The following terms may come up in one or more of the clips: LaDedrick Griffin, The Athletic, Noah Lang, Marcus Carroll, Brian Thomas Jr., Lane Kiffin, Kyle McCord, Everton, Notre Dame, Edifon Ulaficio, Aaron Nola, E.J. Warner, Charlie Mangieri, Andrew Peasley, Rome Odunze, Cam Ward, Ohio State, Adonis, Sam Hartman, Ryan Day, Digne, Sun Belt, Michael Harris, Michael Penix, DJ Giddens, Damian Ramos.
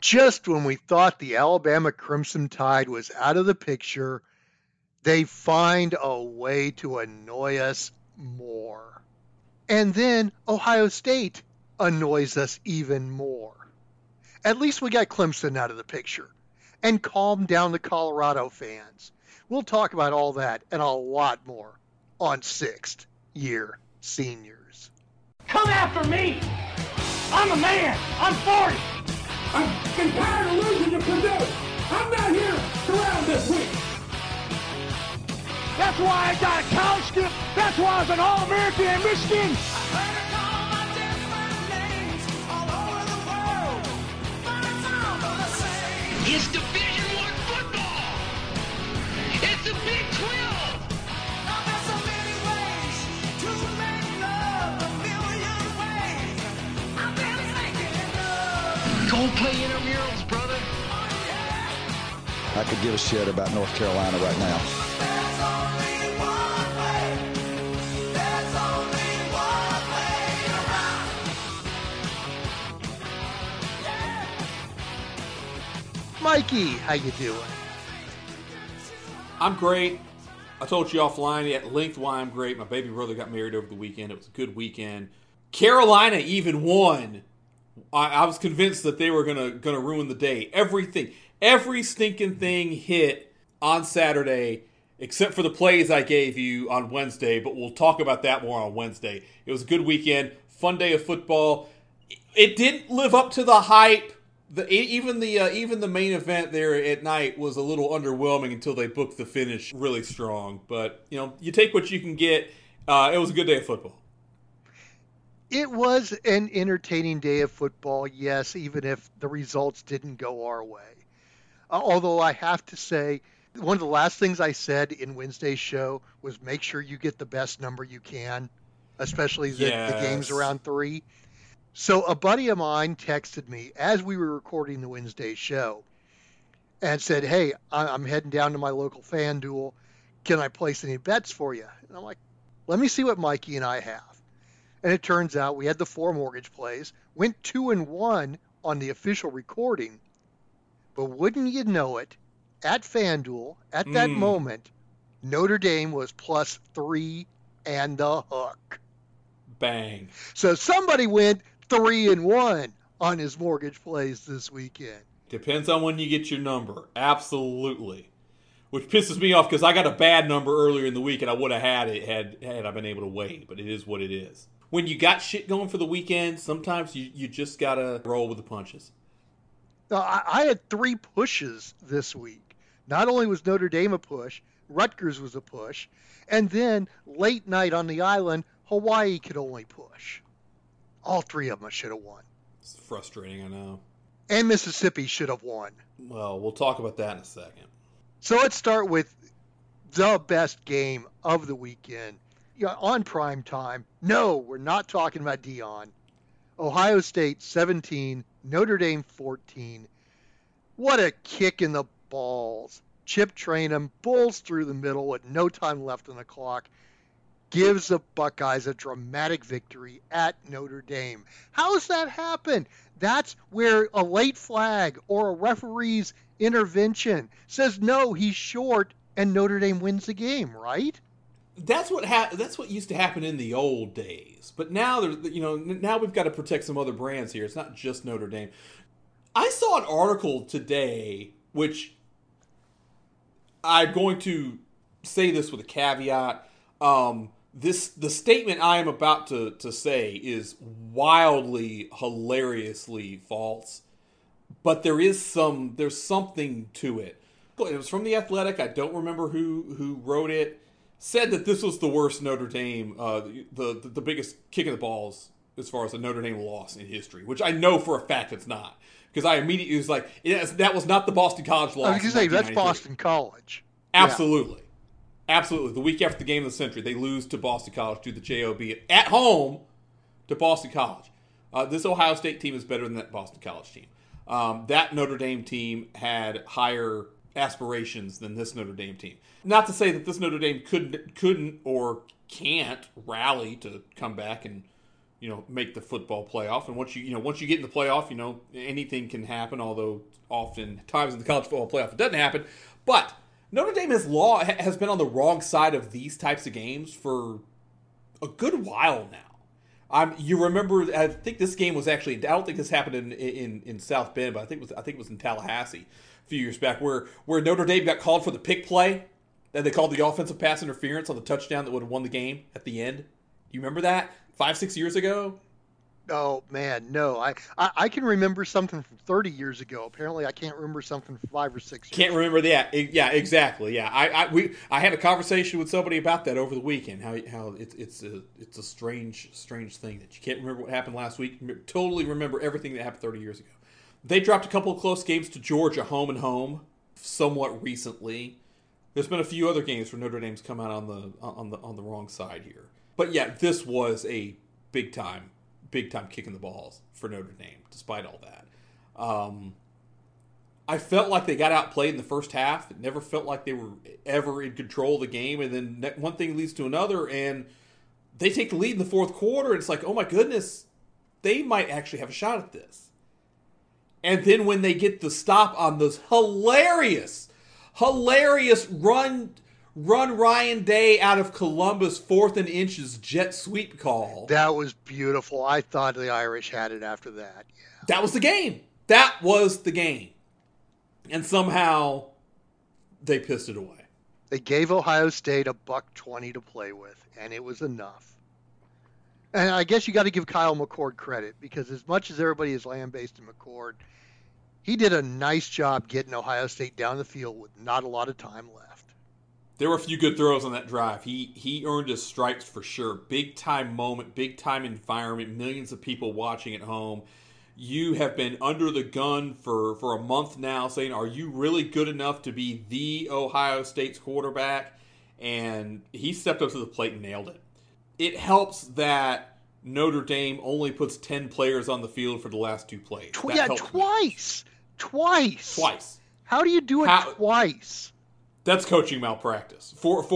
just when we thought the Alabama Crimson Tide was out of the picture, they find a way to annoy us more. And then Ohio State annoys us even more. At least we got Clemson out of the picture and calmed down the Colorado fans. We'll talk about all that and a lot more on Sixth Year Seniors. Come after me! I'm a man! I'm 40! I've been tired of losing to Purdue! I'm not here to round this week! That's why I got a college skip! That's why I was an All-American in Michigan! I've heard her call my different names all over the world, but it's all the same. It's Division I football! It's the Big 12! Now there's so many ways to make love, a million ways. I've been thinking enough. Go play intramurals, brother. Oh, yeah. I could give a shit about North Carolina right now. Mikey, how you doing? I'm great. I told you offline at length why I'm great. My baby brother got married over the weekend. It was a good weekend. Carolina even won. I was convinced that they were gonna ruin the day. Everything, every stinking thing hit on Saturday, except for the plays I gave you on Wednesday. But we'll talk about that more on Wednesday. It was a good weekend. Fun day of football. It didn't live up to the hype. Even the main event there at night was a little underwhelming until they booked the finish really strong. But, you know, you take what you can get. It was a good day of football. It was an entertaining day of football, yes, even if the results didn't go our way. Although I have to say, one of the last things I said in Wednesday's show was make sure you get the best number you can, especially the games around 3. So a buddy of mine texted me as we were recording the Wednesday show and said, hey, I'm heading down to my local FanDuel. Can I place any bets for you? And I'm like, let me see what Mikey and I have. And it turns out we had the 4 mortgage plays, went 2-1 on the official recording. But wouldn't you know it, at FanDuel, at that moment, Notre Dame was +3 and the hook. Bang. So somebody went 3-1 on his mortgage plays this weekend. Depends on when you get your number. Absolutely. Which pisses me off because I got a bad number earlier in the week and I would have had it had I been able to wait. But it is what it is. When you got shit going for the weekend, sometimes you just got to roll with the punches. I had 3 pushes this week. Not only was Notre Dame a push, Rutgers was a push. And then late night on the island, Hawaii could only push. All 3 of them I should have won. It's frustrating, I know. And Mississippi should have won. Well, we'll talk about that in a second. So let's start with the best game of the weekend. You know, on prime time, no, we're not talking about Dion. Ohio State 17, Notre Dame 14. What a kick in the balls. Chip Trayanum bulls through the middle with no time left on the clock. Gives the Buckeyes a dramatic victory at Notre Dame. How does that happen? That's where a late flag or a referee's intervention says, no, he's short, and Notre Dame wins the game, right? That's what used to happen in the old days. But now, now we've got to protect some other brands here. It's not just Notre Dame. I saw an article today, which I'm going to say this with a caveat. The statement I am about to say is wildly, hilariously false, but there's something to it. It was from The Athletic. I don't remember who wrote it. Said that this was the worst Notre Dame, the biggest kick in the balls as far as a Notre Dame loss in history, which I know for a fact it's not, because I immediately was like, that was not the Boston College loss. I was going to say, that's Boston College. Absolutely. Yeah. Absolutely. The week after the game of the century, they lose to Boston College to the JOB at home to Boston College. This Ohio State team is better than that Boston College team. That Notre Dame team had higher aspirations than this Notre Dame team. Not to say that this Notre Dame couldn't or can't rally to come back and you know, make the football playoff. And once you get in the playoff, you know, anything can happen, although often times in the college football playoff it doesn't happen. But Notre Dame has been on the wrong side of these types of games for a good while now. You remember, I think this game was actually, I don't think this happened in South Bend, but I think it was in Tallahassee a few years back, where Notre Dame got called for the pick play, and they called the offensive pass interference on the touchdown that would have won the game at the end. Do you remember that? 5-6 years ago? Oh, man, no. I can remember something from 30 years ago. Apparently, I can't remember something from 5 or 6 years ago. Can't remember that. Yeah, exactly. Yeah, I had a conversation with somebody about that over the weekend, how it's a strange thing that you can't remember what happened last week. Totally remember everything that happened 30 years ago. They dropped a couple of close games to Georgia, home and home, somewhat recently. There's been a few other games where Notre Dame's come out on the wrong side here. But, yeah, this was a big time kicking the balls for Notre Dame, despite all that. I felt like they got outplayed in the first half. It never felt like they were ever in control of the game. And then one thing leads to another, and they take the lead in the fourth quarter. And it's like, oh, my goodness, they might actually have a shot at this. And then when they get the stop on those hilarious run Ryan Day out of Columbus, 4th and inches jet sweep call. That was beautiful. I thought the Irish had it after that. Yeah. That was the game. That was the game. And somehow they pissed it away. They gave Ohio State $1.20 to play with, and it was enough. And I guess you got to give Kyle McCord credit, because as much as everybody is land-based in McCord, he did a nice job getting Ohio State down the field with not a lot of time left. There were a few good throws on that drive. He earned his stripes for sure. Big time moment, big time environment, millions of people watching at home. You have been under the gun for a month now saying, are you really good enough to be the Ohio State's quarterback? And he stepped up to the plate and nailed it. It helps that Notre Dame only puts 10 players on the field for the last two plays. Twice. How do you do it twice? That's coaching malpractice. For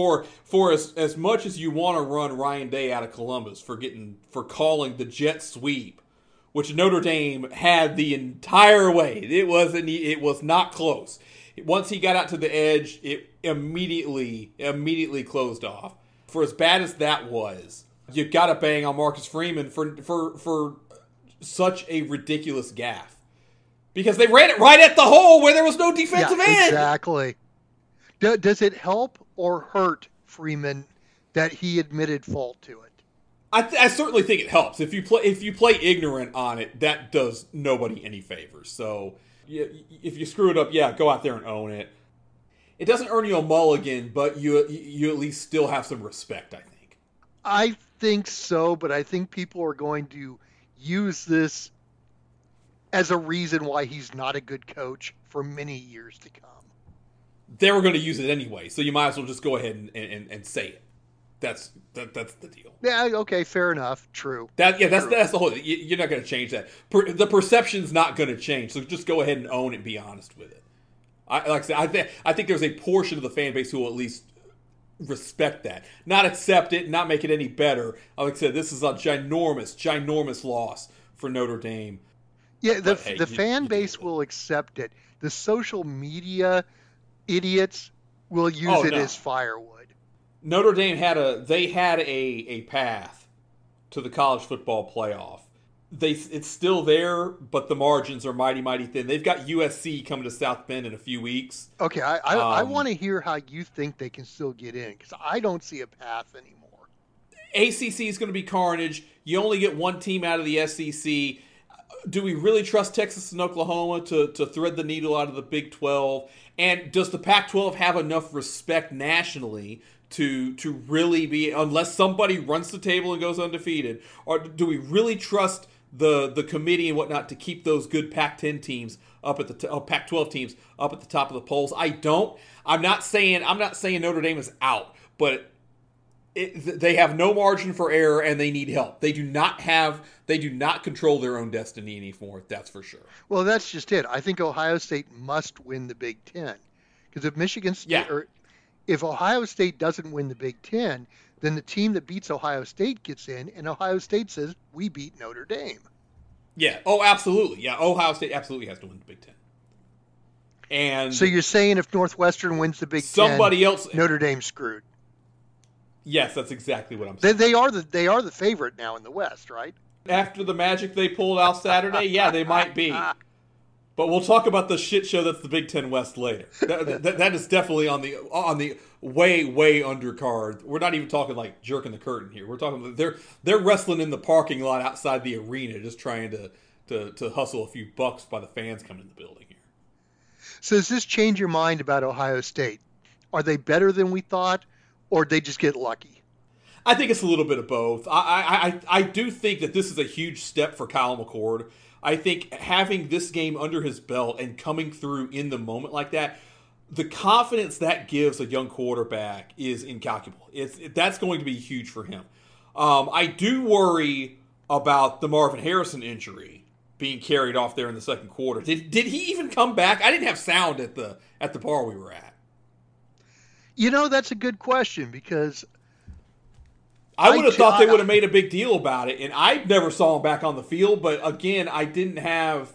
as much as you want to run Ryan Day out of Columbus for calling the jet sweep, which Notre Dame had the entire way. It was not close. Once he got out to the edge, it immediately closed off. For as bad as that was, you got to bang on Marcus Freeman for such a ridiculous gaffe, because they ran it right at the hole where there was no defensive end. Exactly. Does it help or hurt Freeman that he admitted fault to it? I certainly think it helps. If you play ignorant on it, that does nobody any favors. So if you screw it up, yeah, go out there and own it. It doesn't earn you a mulligan, but you at least still have some respect, I think. I think so, but I think people are going to use this as a reason why he's not a good coach for many years to come. They were going to use it anyway, so you might as well just go ahead and say it. That's the deal. Yeah. Okay. Fair enough. True. That's the whole. You're not going to change that. The perception's not going to change. So just go ahead and own it and be honest with it. I think there's a portion of the fan base who will at least respect that, not accept it, not make it any better. Like I said, this is a ginormous loss for Notre Dame. Yeah. The fan base will accept it. The social media idiots will use it as firewood. Notre Dame had a path to the college football playoff. It's still there, but the margins are mighty, mighty thin. They've got USC coming to South Bend in a few weeks. Okay, I want to hear how you think they can still get in, because I don't see a path anymore. ACC is going to be carnage. You only get one team out of the SEC. Do we really trust Texas and Oklahoma to thread the needle out of the Big 12? And does the Pac-12 have enough respect nationally to really be, unless somebody runs the table and goes undefeated? Or do we really trust the committee and whatnot to keep those good Pac-10 teams up at the Pac-12 teams up at the top of the polls? I don't. I'm not saying Notre Dame is out, but they have no margin for error, and they need help. They do not control their own destiny anymore. That's for sure. Well, that's just it. I think Ohio State must win the Big Ten, because if Michigan State, or if Ohio State doesn't win the Big Ten, Then the team that beats Ohio State gets in, and Ohio State says, we beat Notre Dame. Yeah. Oh, absolutely. Yeah, Ohio State absolutely has to win the Big Ten. And so you're saying if Northwestern wins the Big Ten, else, Notre Dame's screwed. Yes, that's exactly what I'm saying. They are the favorite now in the West, right? After the magic they pulled out Saturday, yeah, they might be. But we'll talk about the shit show that's the Big Ten West later. That is definitely on the way undercard. We're not even talking like jerking the curtain here. We're talking they're wrestling in the parking lot outside the arena, just trying to hustle a few bucks by the fans coming in the building here. So does this change your mind about Ohio State? Are they better than we thought, or did they just get lucky? I think it's a little bit of both. I do think that this is a huge step for Kyle McCord. I think having this game under his belt and coming through in the moment like that, the confidence that gives a young quarterback is incalculable. That's going to be huge for him. I do worry about the Marvin Harrison injury being carried off there in the second quarter. Did he even come back? I didn't have sound at the bar we were at. You know, that's a good question because I would have thought they would have made a big deal about it, and I never saw him back on the field, but again, I didn't have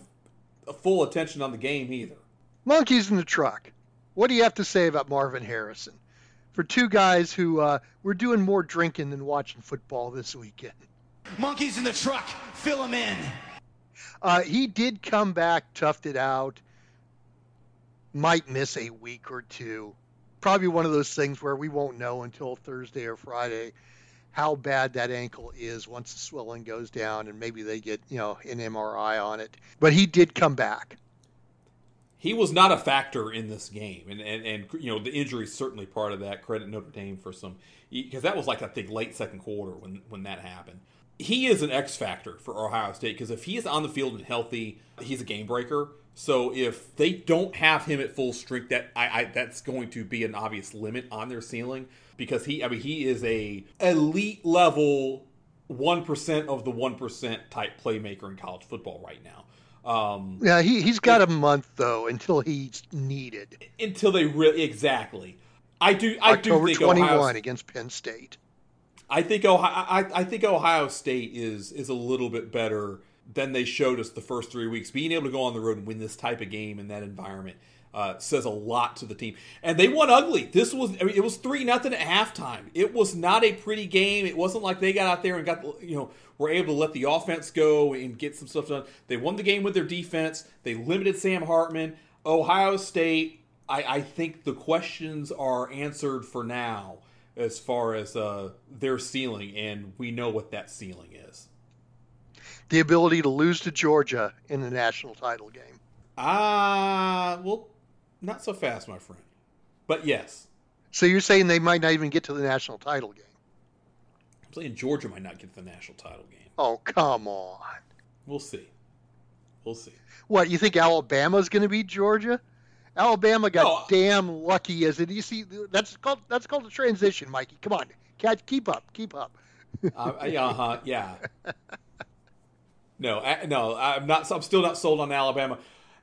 a full attention on the game either. Monkeys in the truck. What do you have to say about Marvin Harrison? For two guys who were doing more drinking than watching football this weekend. Monkeys in the truck. Fill him in. He did come back, toughed it out. Might miss a week or two. Probably one of those things where we won't know until Thursday or Friday how bad that ankle is once the swelling goes down, and maybe they get, an MRI on it. But he did come back. He was not a factor in this game. And the injury is certainly part of that. Credit Notre Dame for some, because that was like, I think, late second quarter when that happened. He is an X factor for Ohio State, because if he is on the field and healthy, he's a game breaker. So if they don't have him at full strength, that's going to be an obvious limit on their ceiling. Because he is a elite level 1% of the 1% type playmaker in college football right now. Yeah, he's got a month though until he's needed. Until they really exactly. I do think October 21 against Penn State. I think Ohio State is a little bit better than they showed us the first 3 weeks. Being able to go on the road and win this type of game in that environment says a lot to the team, and they won ugly. This was, it was 3-0 at halftime. It was not a pretty game. It wasn't like they got out there and were able to let the offense go and get some stuff done. They won the game with their defense. They limited Sam Hartman. Ohio State, I think the questions are answered for now as far as their ceiling, and we know what that ceiling is. The ability to lose to Georgia in the national title game. Well. Not so fast, my friend. But yes. So you're saying they might not even get to the national title game? I'm saying Georgia might not get to the national title game. Oh, come on. We'll see. What, you think Alabama's going to beat Georgia? Alabama got damn lucky as it. You see, that's called a transition, Mikey. Come on. Cat, keep up. Yeah. No, I'm not. I'm still not sold on Alabama.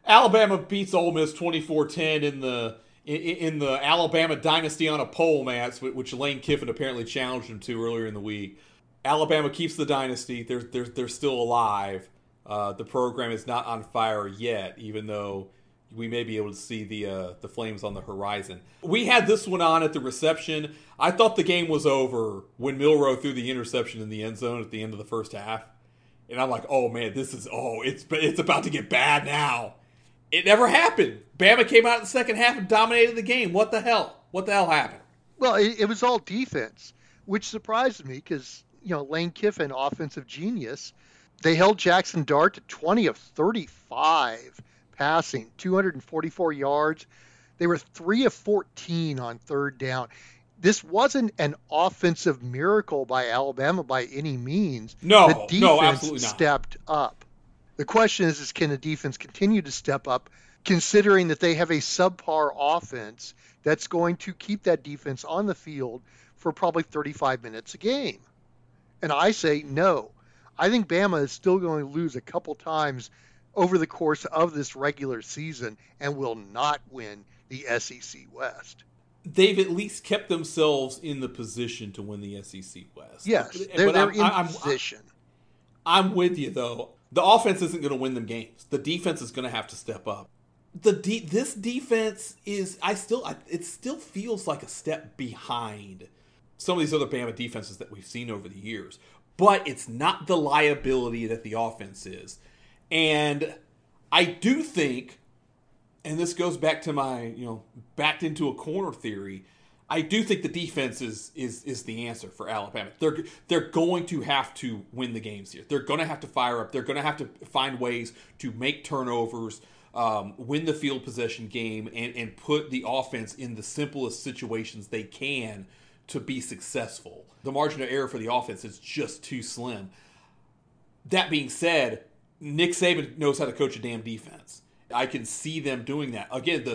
Alabama beats Ole Miss 24-10 in the Alabama dynasty on a poll match, which Lane Kiffin apparently challenged him to earlier in the week. Alabama keeps the dynasty. They're still alive. The program is not on fire yet, even though we may be able to see the flames on the horizon. We had this one on at the reception. I thought the game was over when Milroe threw the interception in the end zone at the end of the first half, and I'm like, oh man, this is it's about to get bad now. It never happened. Bama came out in the second half and dominated the game. What the hell? What the hell happened? Well, it was all defense, which surprised me because, Lane Kiffin, offensive genius, they held Jackson Dart to 20 of 35 passing, 244 yards. They were 3 of 14 on third down. This wasn't an offensive miracle by Alabama by any means. No, the defense absolutely not. Stepped up. The question is can the defense continue to step up, considering that they have a subpar offense that's going to keep that defense on the field for probably 35 minutes a game? And I say no. I think Bama is still going to lose a couple times over the course of this regular season and will not win the SEC West. they've at least kept themselves in the position to win the SEC West. Yes, they're in position. I'm with you, though. The offense isn't going to win them games. The defense is going to have to step up. This defense is, it still feels like a step behind some of these other Bama defenses that we've seen over the years. But it's not the liability that the offense is. And I do think, and this goes back to my, backed into a corner theory, I do think the defense is the answer for Alabama. They're going to have to win the games here. They're going to have to fire up. They're going to have to find ways to make turnovers, win the field possession game, and put the offense in the simplest situations they can to be successful. The margin of error for the offense is just too slim. That being said, Nick Saban knows how to coach a damn defense. I can see them doing that. Again,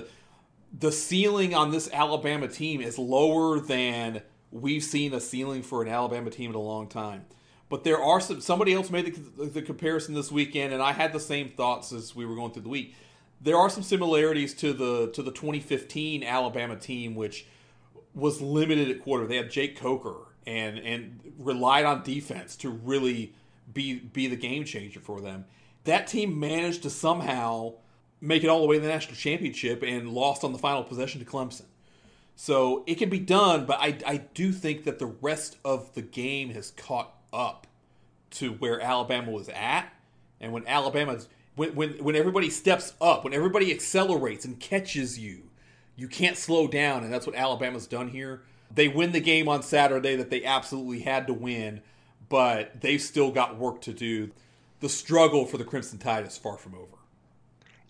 the ceiling on this Alabama team is lower than we've seen a ceiling for an Alabama team in a long time. But there are somebody else made the comparison this weekend, and I had the same thoughts as we were going through the week. There are some similarities to the 2015 Alabama team, which was limited at quarterback. They had Jake Coker and relied on defense to really be the game changer for them. That team managed to somehow make it all the way to the national championship and lost on the final possession to Clemson. So it can be done, but I do think that the rest of the game has caught up to where Alabama was at. And when Alabama's when everybody steps up, when everybody accelerates and catches you, you can't slow down, and that's what Alabama's done here. They win the game on Saturday that they absolutely had to win, but they've still got work to do. The struggle for the Crimson Tide is far from over.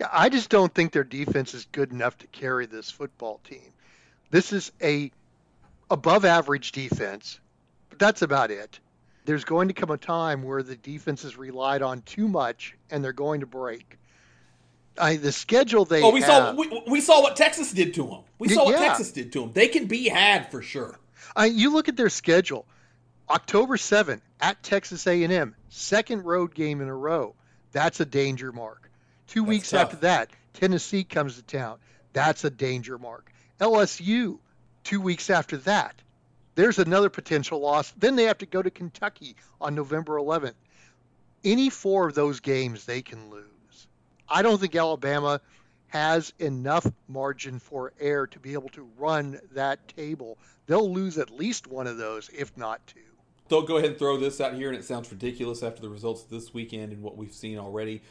Yeah, I just don't think their defense is good enough to carry this football team. This is a above-average defense, but that's about it. There's going to come a time where the defense is relied on too much, and they're going to break. The schedule they have. We saw what Texas did to them. What Texas did to them. They can be had for sure. You look at their schedule. October 7th at Texas A&M, second road game in a row. That's a danger mark. Two weeks after that, Tennessee comes to town. That's a danger mark. LSU, 2 weeks after that. There's another potential loss. Then they have to go to Kentucky on November 11th. Any four of those games they can lose. I don't think Alabama has enough margin for error to be able to run that table. They'll lose at least one of those, if not two. Don't go ahead and throw this out here, and it sounds ridiculous after the results this weekend and what we've seen already.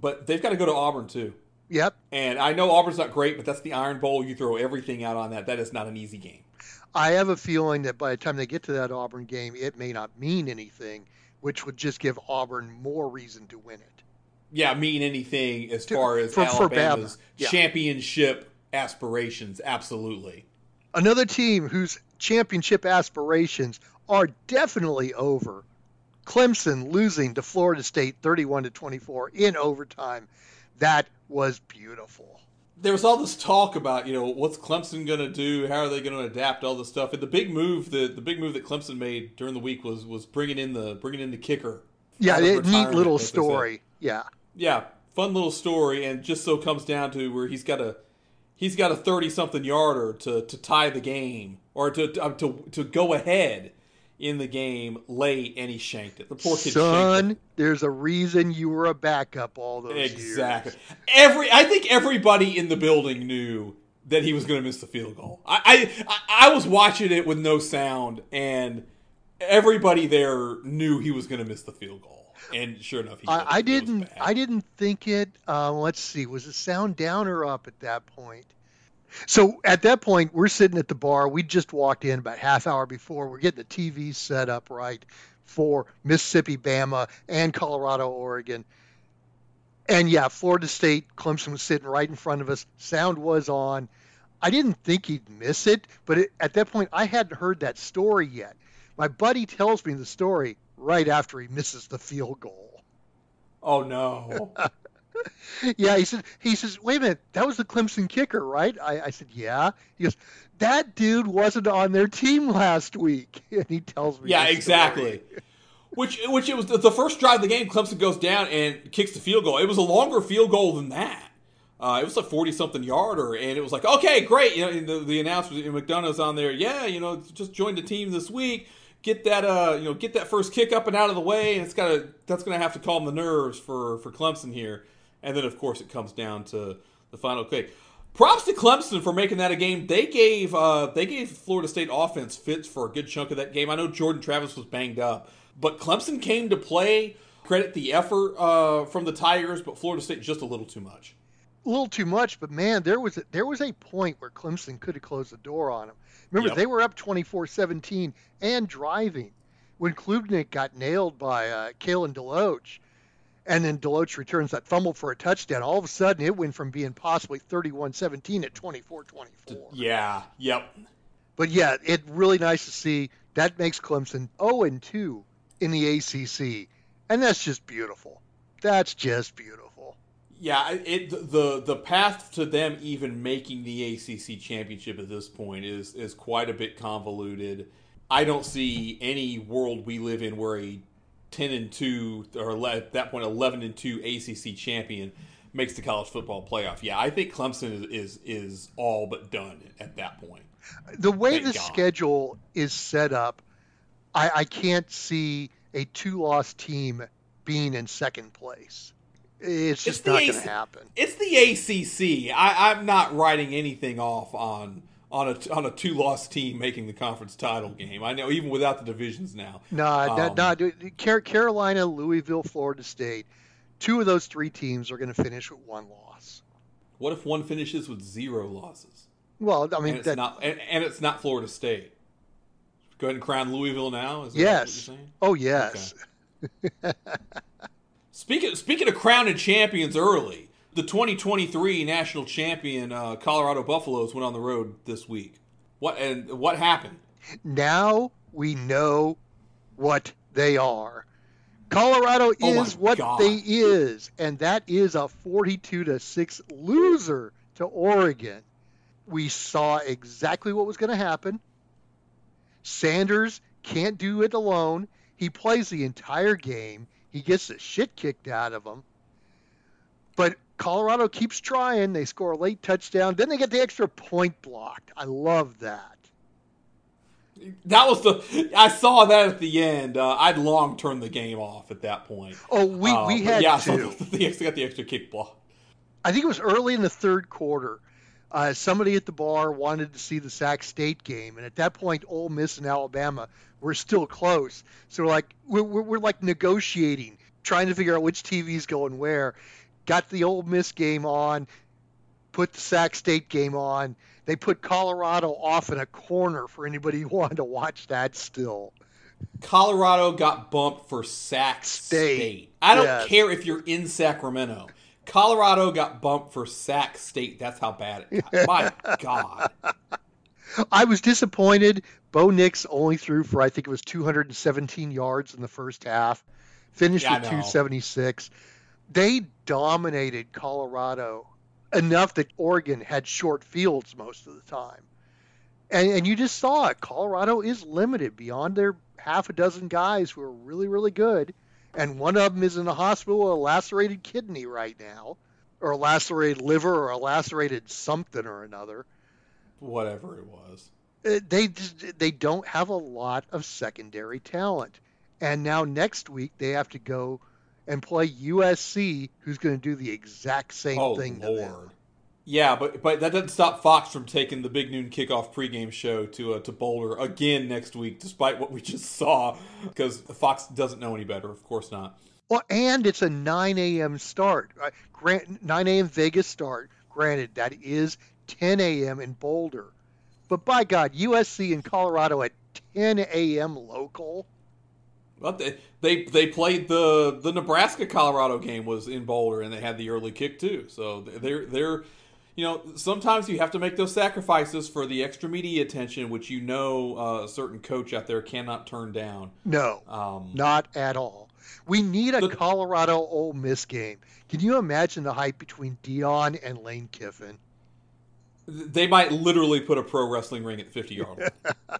But they've got to go to Auburn, too. Yep. And I know Auburn's not great, but that's the Iron Bowl. You throw everything out on that. That is not an easy game. I have a feeling that by the time they get to that Auburn game, it may not mean anything, which would just give Auburn more reason to win it. Yeah, mean anything as far as Alabama's championship aspirations. Absolutely. Another team whose championship aspirations are definitely over. Clemson losing to Florida State 31-24 in overtime. That was beautiful. There was all this talk about, what's Clemson going to do? How are they going to adapt? All this stuff. And the big move that Clemson made during the week was bringing in the kicker. Yeah, a neat little story. Yeah. Yeah, fun little story, and just so comes down to where he's got a 30-something yarder to tie the game or to go ahead in the game late, and he shanked it. The poor kid shanked it. There's a reason you were a backup all those years. I think everybody in the building knew that he was going to miss the field goal. I was watching it with no sound, and everybody there knew he was going to miss the field goal. And sure enough, he did. I didn't think it. Let's see, was the sound down or up at that point? So at that point, we're sitting at the bar. We just walked in about half hour before. We're getting the TV set up right for Mississippi, Bama, and Colorado, Oregon. And, yeah, Florida State, Clemson was sitting right in front of us. Sound was on. I didn't think he'd miss it, but at that point, I hadn't heard that story yet. My buddy tells me the story right after he misses the field goal. Oh, no. Yeah, he says, wait a minute, that was the Clemson kicker, right? I said, yeah. He goes, that dude wasn't on their team last week. And he tells me. Yeah, exactly. Which it was the first drive of the game, Clemson goes down and kicks the field goal. It was a longer field goal than that. It was a 40-something yarder, and it was like, okay, great. You know, and the announcement, and McDonough's on there. Yeah, you know, just joined the team this week. Get that first kick up and out of the way, and that's gonna have to calm the nerves for Clemson here. And then, of course, it comes down to the final kick. Props to Clemson for making that a game. They gave Florida State offense fits for a good chunk of that game. I know Jordan Travis was banged up, but Clemson came to play. Credit the effort from the Tigers, but Florida State just a little too much. A little too much, but man, there was a point where Clemson could have closed the door on them. Remember, They were up 24-17 and driving when Klubnik got nailed by Kalen Deloach, and then Deloach returns that fumble for a touchdown. All of a sudden, it went from being possibly 31-17 at 24-24. Yeah, yep. But yeah, it's really nice to see. That makes Clemson 0-2 in the ACC, and that's just beautiful. That's just beautiful. Yeah, the path to them even making the ACC championship at this point is quite a bit convoluted. I don't see any world we live in where a 10-2 or at that point 11-2 ACC champion makes the college football playoff. Yeah, I think Clemson is all but done at that point. The way the schedule is set up, I can't see a two-loss team being in second place. It's just not going to happen. It's the ACC. I'm not writing anything off on a two-loss team making the conference title game. I know, even without the divisions now. Carolina, Louisville, Florida State, two of those three teams are going to finish with one loss. What if one finishes with zero losses? Well, I mean, it's not Florida State. Go ahead and crown Louisville now? Is that what you're saying? Oh, yes. Okay. Speaking of crowning champions early, the 2023 national champion Colorado Buffaloes went on the road this week. What happened? Now we know what they are. Colorado is what they is, and that is a 42-6 loser to Oregon. We saw exactly what was going to happen. Sanders can't do it alone. He plays the entire game. He gets the shit kicked out of him. But Colorado keeps trying. They score a late touchdown. Then they get the extra point blocked. I love that. I saw that at the end. I'd long turned the game off at that point. Oh, we had two. They got the extra kick block. I think it was early in the third quarter. Somebody at the bar wanted to see the Sac State game. And at that point, Ole Miss and Alabama were still close. So we're negotiating, trying to figure out which TV's going where. Got the Ole Miss game on, put the Sac State game on. They put Colorado off in a corner for anybody who wanted to watch that still. Colorado got bumped for Sac State. I don't care if you're in Sacramento. Colorado got bumped for Sac State. That's how bad it got. My God. I was disappointed. Bo Nix only threw for, I think it was 217 yards in the first half. Finished with 276. They dominated Colorado enough that Oregon had short fields most of the time. And you just saw it. Colorado is limited beyond their half a dozen guys who are really, really good. And one of them is in the hospital with a lacerated kidney right now, or a lacerated liver, or a lacerated something or another. Whatever it was. They don't have a lot of secondary talent. And now next week they have to go and play USC, who's going to do the exact same thing to them. Yeah, but that doesn't stop Fox from taking the Big Noon Kickoff pregame show to Boulder again next week, despite what we just saw, because Fox doesn't know any better. Of course not. Well, and it's a 9 a.m. start. 9 a.m. Vegas start. Granted, that is 10 a.m. in Boulder. But by God, USC in Colorado at 10 a.m. local. Well, they played the Nebraska-Colorado game was in Boulder, and they had the early kick too. So they're you know, sometimes you have to make those sacrifices for the extra media attention, which a certain coach out there cannot turn down. No, not at all. We need a Colorado Ole Miss game. Can you imagine the hype between Dion and Lane Kiffin? They might literally put a pro wrestling ring at the 50-yard line.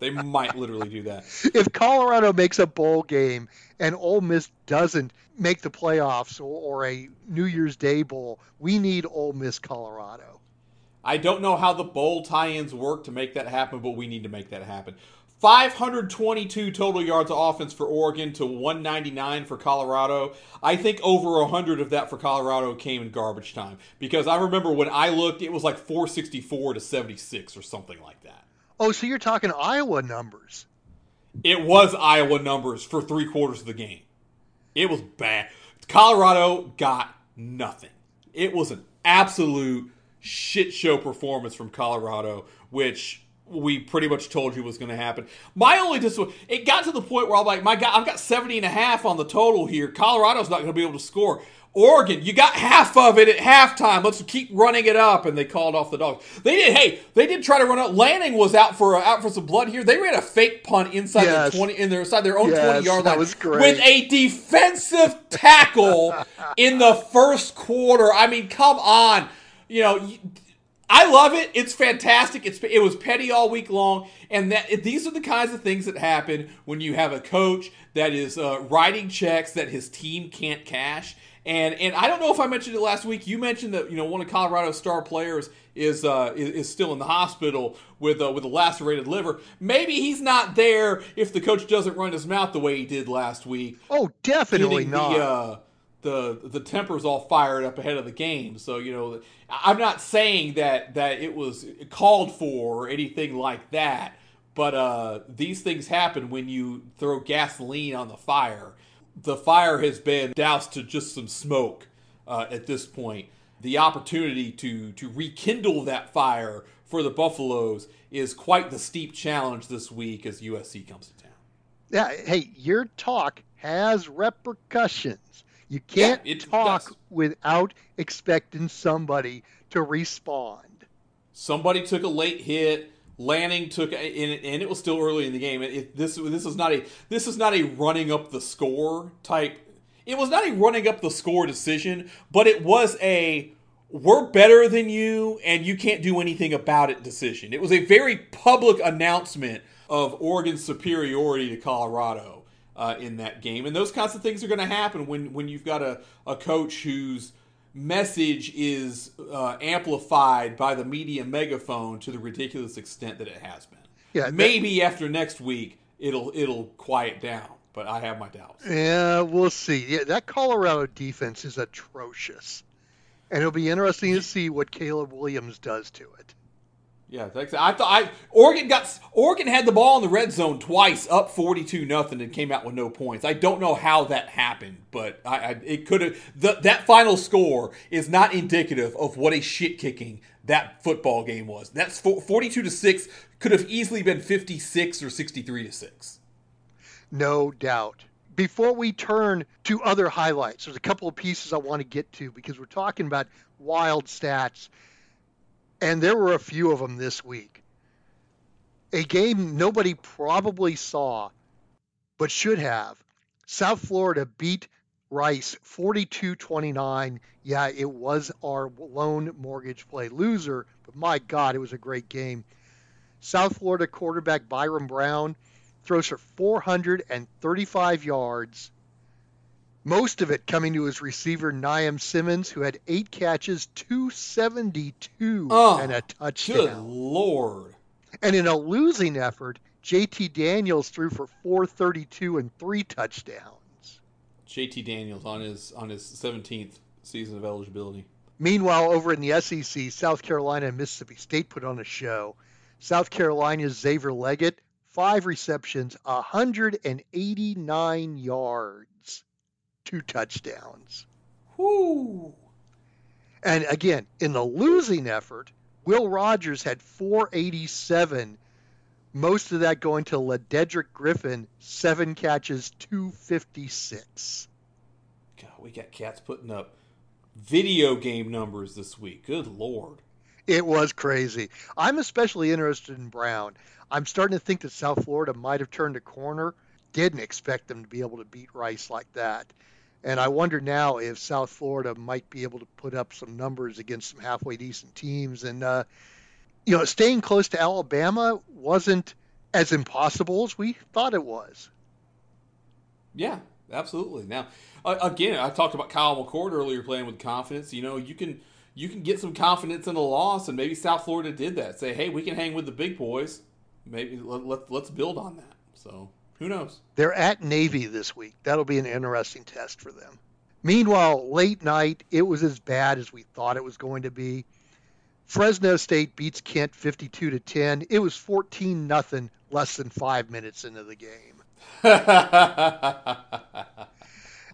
They might literally do that. If Colorado makes a bowl game and Ole Miss doesn't make the playoffs or a New Year's Day bowl, we need Ole Miss Colorado. I don't know how the bowl tie-ins work to make that happen, but we need to make that happen. 522 total yards of offense for Oregon to 199 for Colorado. I think over 100 of that for Colorado came in garbage time. Because I remember when I looked, it was like 464 to 76 or something like that. Oh, so you're talking Iowa numbers. It was Iowa numbers for three quarters of the game. It was bad. Colorado got nothing. It was an absolute shit show performance from Colorado, which we pretty much told you was going to happen. My only disappointment, it got to the point where I'm like, my God, I've got 70.5 on the total here. Colorado's not going to be able to score. Oregon, you got half of it at halftime. Let's keep running it up. And they called off the dogs. They did. Hey, they did try to run out. Lanning was out for some blood here. They ran a fake punt inside their own 20-yard line with a defensive tackle in the first quarter. I mean, come on. You know, I love it. It's fantastic. It was petty all week long. And these are the kinds of things that happen when you have a coach that is writing checks that his team can't cash. And I don't know if I mentioned it last week. You mentioned that, you know, one of Colorado's star players is still in the hospital with a lacerated liver. Maybe he's not there if the coach doesn't run his mouth the way he did last week. Oh, definitely not. The tempers all fired up ahead of the game. So, you know, I'm not saying that it was called for or anything like that, but these things happen when you throw gasoline on the fire. The fire has been doused to just some smoke at this point. The opportunity to rekindle that fire for the Buffaloes is quite the steep challenge this week as USC comes to town. Yeah, hey, your talk has repercussions. You can't talk without expecting somebody to respond. Somebody took a late hit. Lanning and it was still early in the game. This is not a running up the score type. It was not a running up the score decision, but it was a we're better than you and you can't do anything about it decision. It was a very public announcement of Oregon's superiority to Colorado. In that game. And those kinds of things are going to happen when you've got a coach whose message is amplified by the media megaphone to the ridiculous extent that it has been. Yeah, maybe after next week, it'll quiet down, but I have my doubts. Yeah, we'll see. Yeah, that Colorado defense is atrocious. And it'll be interesting to see what Caleb Williams does to it. Yeah, thanks. Oregon had the ball in the red zone twice, up 42-0, and came out with no points. I don't know how that happened, but it could have. That final score is not indicative of what a shit kicking that football game was. That's 42-6 could have easily been 56 or 63-6. No doubt. Before we turn to other highlights, there's a couple of pieces I want to get to because we're talking about wild stats. And there were a few of them this week. A game nobody probably saw, but should have. South Florida beat Rice 42-29. Yeah, it was our lone mortgage play loser, but my God, it was a great game. South Florida quarterback Byrum Brown throws for 435 yards. Most of it coming to his receiver, Niamh Simmons, who had 8 catches, 272, and a touchdown. Good Lord. And in a losing effort, JT Daniels threw for 432 and 3 touchdowns. JT Daniels on his 17th season of eligibility. Meanwhile, over in the SEC, South Carolina and Mississippi State put on a show. South Carolina's Xavier Legette, 5 receptions, 189 yards. 2 touchdowns. Whoo! And again, in the losing effort, Will Rogers had 487, most of that going to LaDedrick Griffin, 7 catches, 256. God, we got cats putting up video game numbers this week. Good Lord. It was crazy. I'm especially interested in Brown. I'm starting to think that South Florida might have turned a corner. Didn't expect them to be able to beat Rice like that. And I wonder now if South Florida might be able to put up some numbers against some halfway decent teams. And you know, staying close to Alabama wasn't as impossible as we thought it was. Yeah, absolutely. Now, again, I talked about Kyle McCord earlier playing with confidence. You know, you can get some confidence in a loss, and maybe South Florida did that. Say, hey, we can hang with the big boys. Maybe let's build on that. So who knows? They're at Navy this week. That'll be an interesting test for them. Meanwhile, late night, it was as bad as we thought it was going to be. Fresno State beats Kent 52-10. It was 14-0 less than 5 minutes into the game.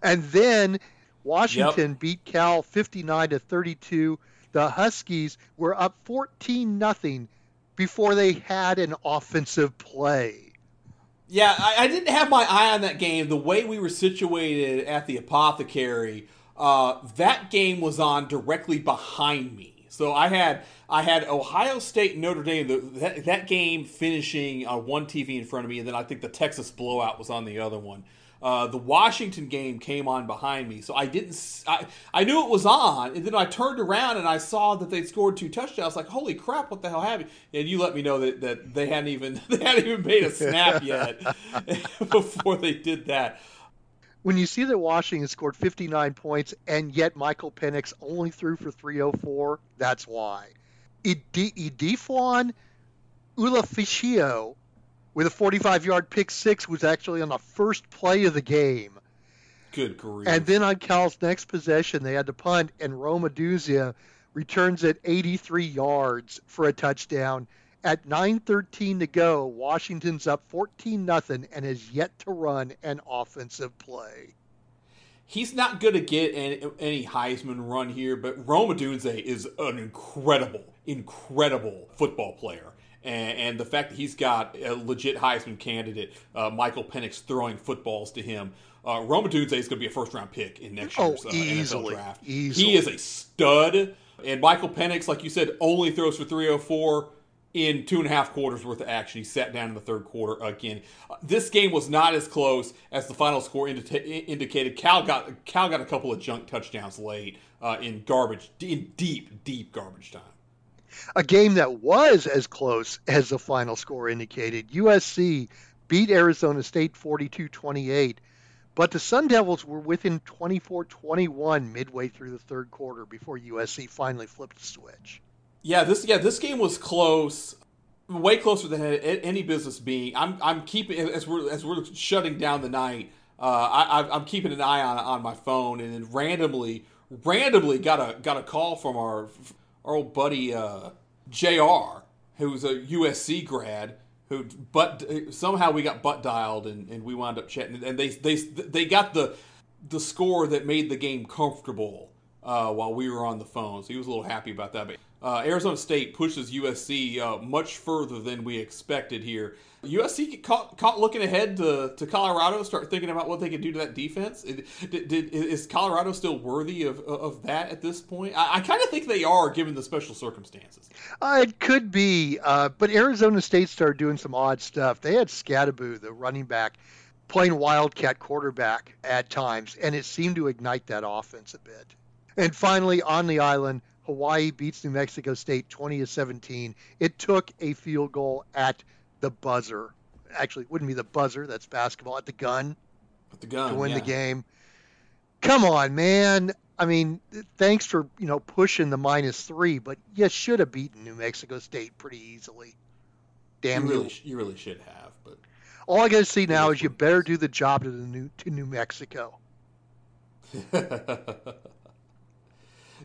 And then Washington beat Cal 59-32. The Huskies were up 14-0 before they had an offensive play. Yeah, I didn't have my eye on that game. The way we were situated at the Apothecary, that game was on directly behind me. So I had Ohio State and Notre Dame, that game finishing on one TV in front of me, and then I think the Texas blowout was on the other one. The Washington game came on behind me, so I knew it was on, and then I turned around and I saw that they scored 2 touchdowns. Like, holy crap, what the hell happened? And you let me know that they hadn't even made a snap yet before they did that. When you see that Washington scored 59 points and yet Michael Penix only threw for 304, that's why. Edifon Ulaficio with a 45-yard pick six was actually on the first play of the game. Good grief. And then on Cal's next possession, they had to punt, and Rome Odunze returns at 83 yards for a touchdown. At 9:13 to go, Washington's up 14-0 and has yet to run an offensive play. He's not going to get any Heisman run here, but Rome Odunze is an incredible football player. And the fact that he's got a legit Heisman candidate, Michael Penix, throwing footballs to him, Rome Odunze is going to be a first-round pick in next year's NFL draft. Easily. He is a stud. And Michael Penix, like you said, only throws for 304. In 2.5 quarters worth of action. He sat down in the third quarter again. This game was not as close as the final score indicated. Cal got a couple of junk touchdowns late in deep garbage time. A game that was as close as the final score indicated. USC beat Arizona State 42-28, but the Sun Devils were within 24-21 midway through the third quarter before USC finally flipped the switch. Yeah, this game was close, way closer than any business being. I'm keeping as we're shutting down the night. I'm keeping an eye on my phone, and then randomly got a call from our old buddy JR, who's a USC grad, somehow we got butt dialed, and we wound up chatting, and they got the score that made the game comfortable while we were on the phone, so he was a little happy about that. But Arizona State pushes USC much further than we expected here. USC caught looking ahead to Colorado, start thinking about what they can do to that defense. Is Colorado still worthy of that at this point? I kind of think they are, given the special circumstances. It could be, but Arizona State started doing some odd stuff. They had Scadaboo, the running back, playing Wildcat quarterback at times, and it seemed to ignite that offense a bit. And finally, on the island, Hawaii beats New Mexico State 20-17. It took a field goal at the buzzer. Actually, it wouldn't be the buzzer. That's basketball. At the gun. At the gun, to win the game. Come on, man. I mean, thanks for, pushing the -3, but you should have beaten New Mexico State pretty easily. Damn you. You really should have. But all I got to see now is you better do the job to New Mexico.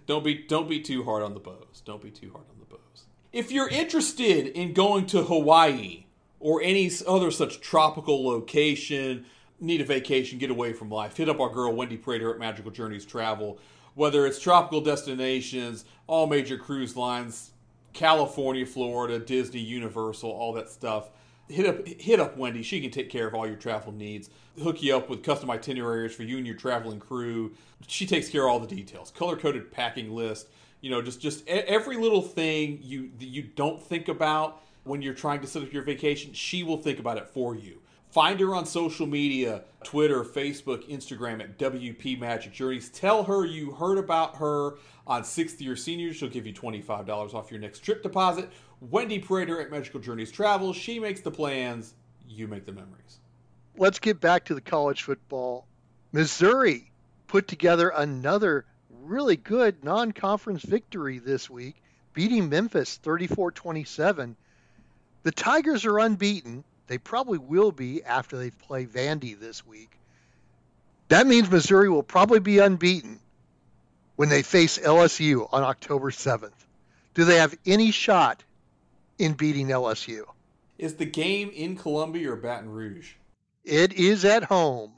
Don't be too hard on the Bows. Don't be too hard on the Bows. If you're interested in going to Hawaii or any other such tropical location, need a vacation, get away from life, hit up our girl Wendy Prater at Magical Journeys Travel. Whether it's tropical destinations, all major cruise lines, California, Florida, Disney, Universal, all that stuff, hit up Wendy. She can take care of all your travel needs. Hook you up with custom itineraries for you and your traveling crew. She takes care of all the details. Color-coded packing list. Just every little thing you don't think about when you're trying to set up your vacation, she will think about it for you. Find her on social media, Twitter, Facebook, Instagram at WP Magic Journeys. Tell her you heard about her on Sixth Year Seniors. She'll give you $25 off your next trip deposit. Wendy Prater at Magical Journeys Travel. She makes the plans. You make the memories. Let's get back to the college football. Missouri put together another really good non-conference victory this week, beating Memphis 34-27. The Tigers are unbeaten. They probably will be after they play Vandy this week. That means Missouri will probably be unbeaten when they face LSU on October 7th. Do they have any shot in beating LSU? Is the game in Columbia or Baton Rouge? It is at home.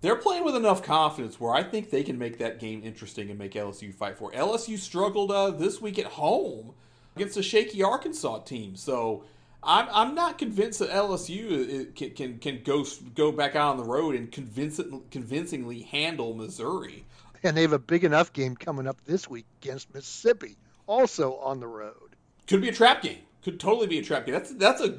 They're playing with enough confidence where I think they can make that game interesting and make LSU fight for it. LSU struggled this week at home against a shaky Arkansas team, so I'm not convinced that LSU can go back out on the road and convincingly handle Missouri. And they have a big enough game coming up this week against Mississippi, also on the road. Could be a trap game. Could totally be a trap game. That's a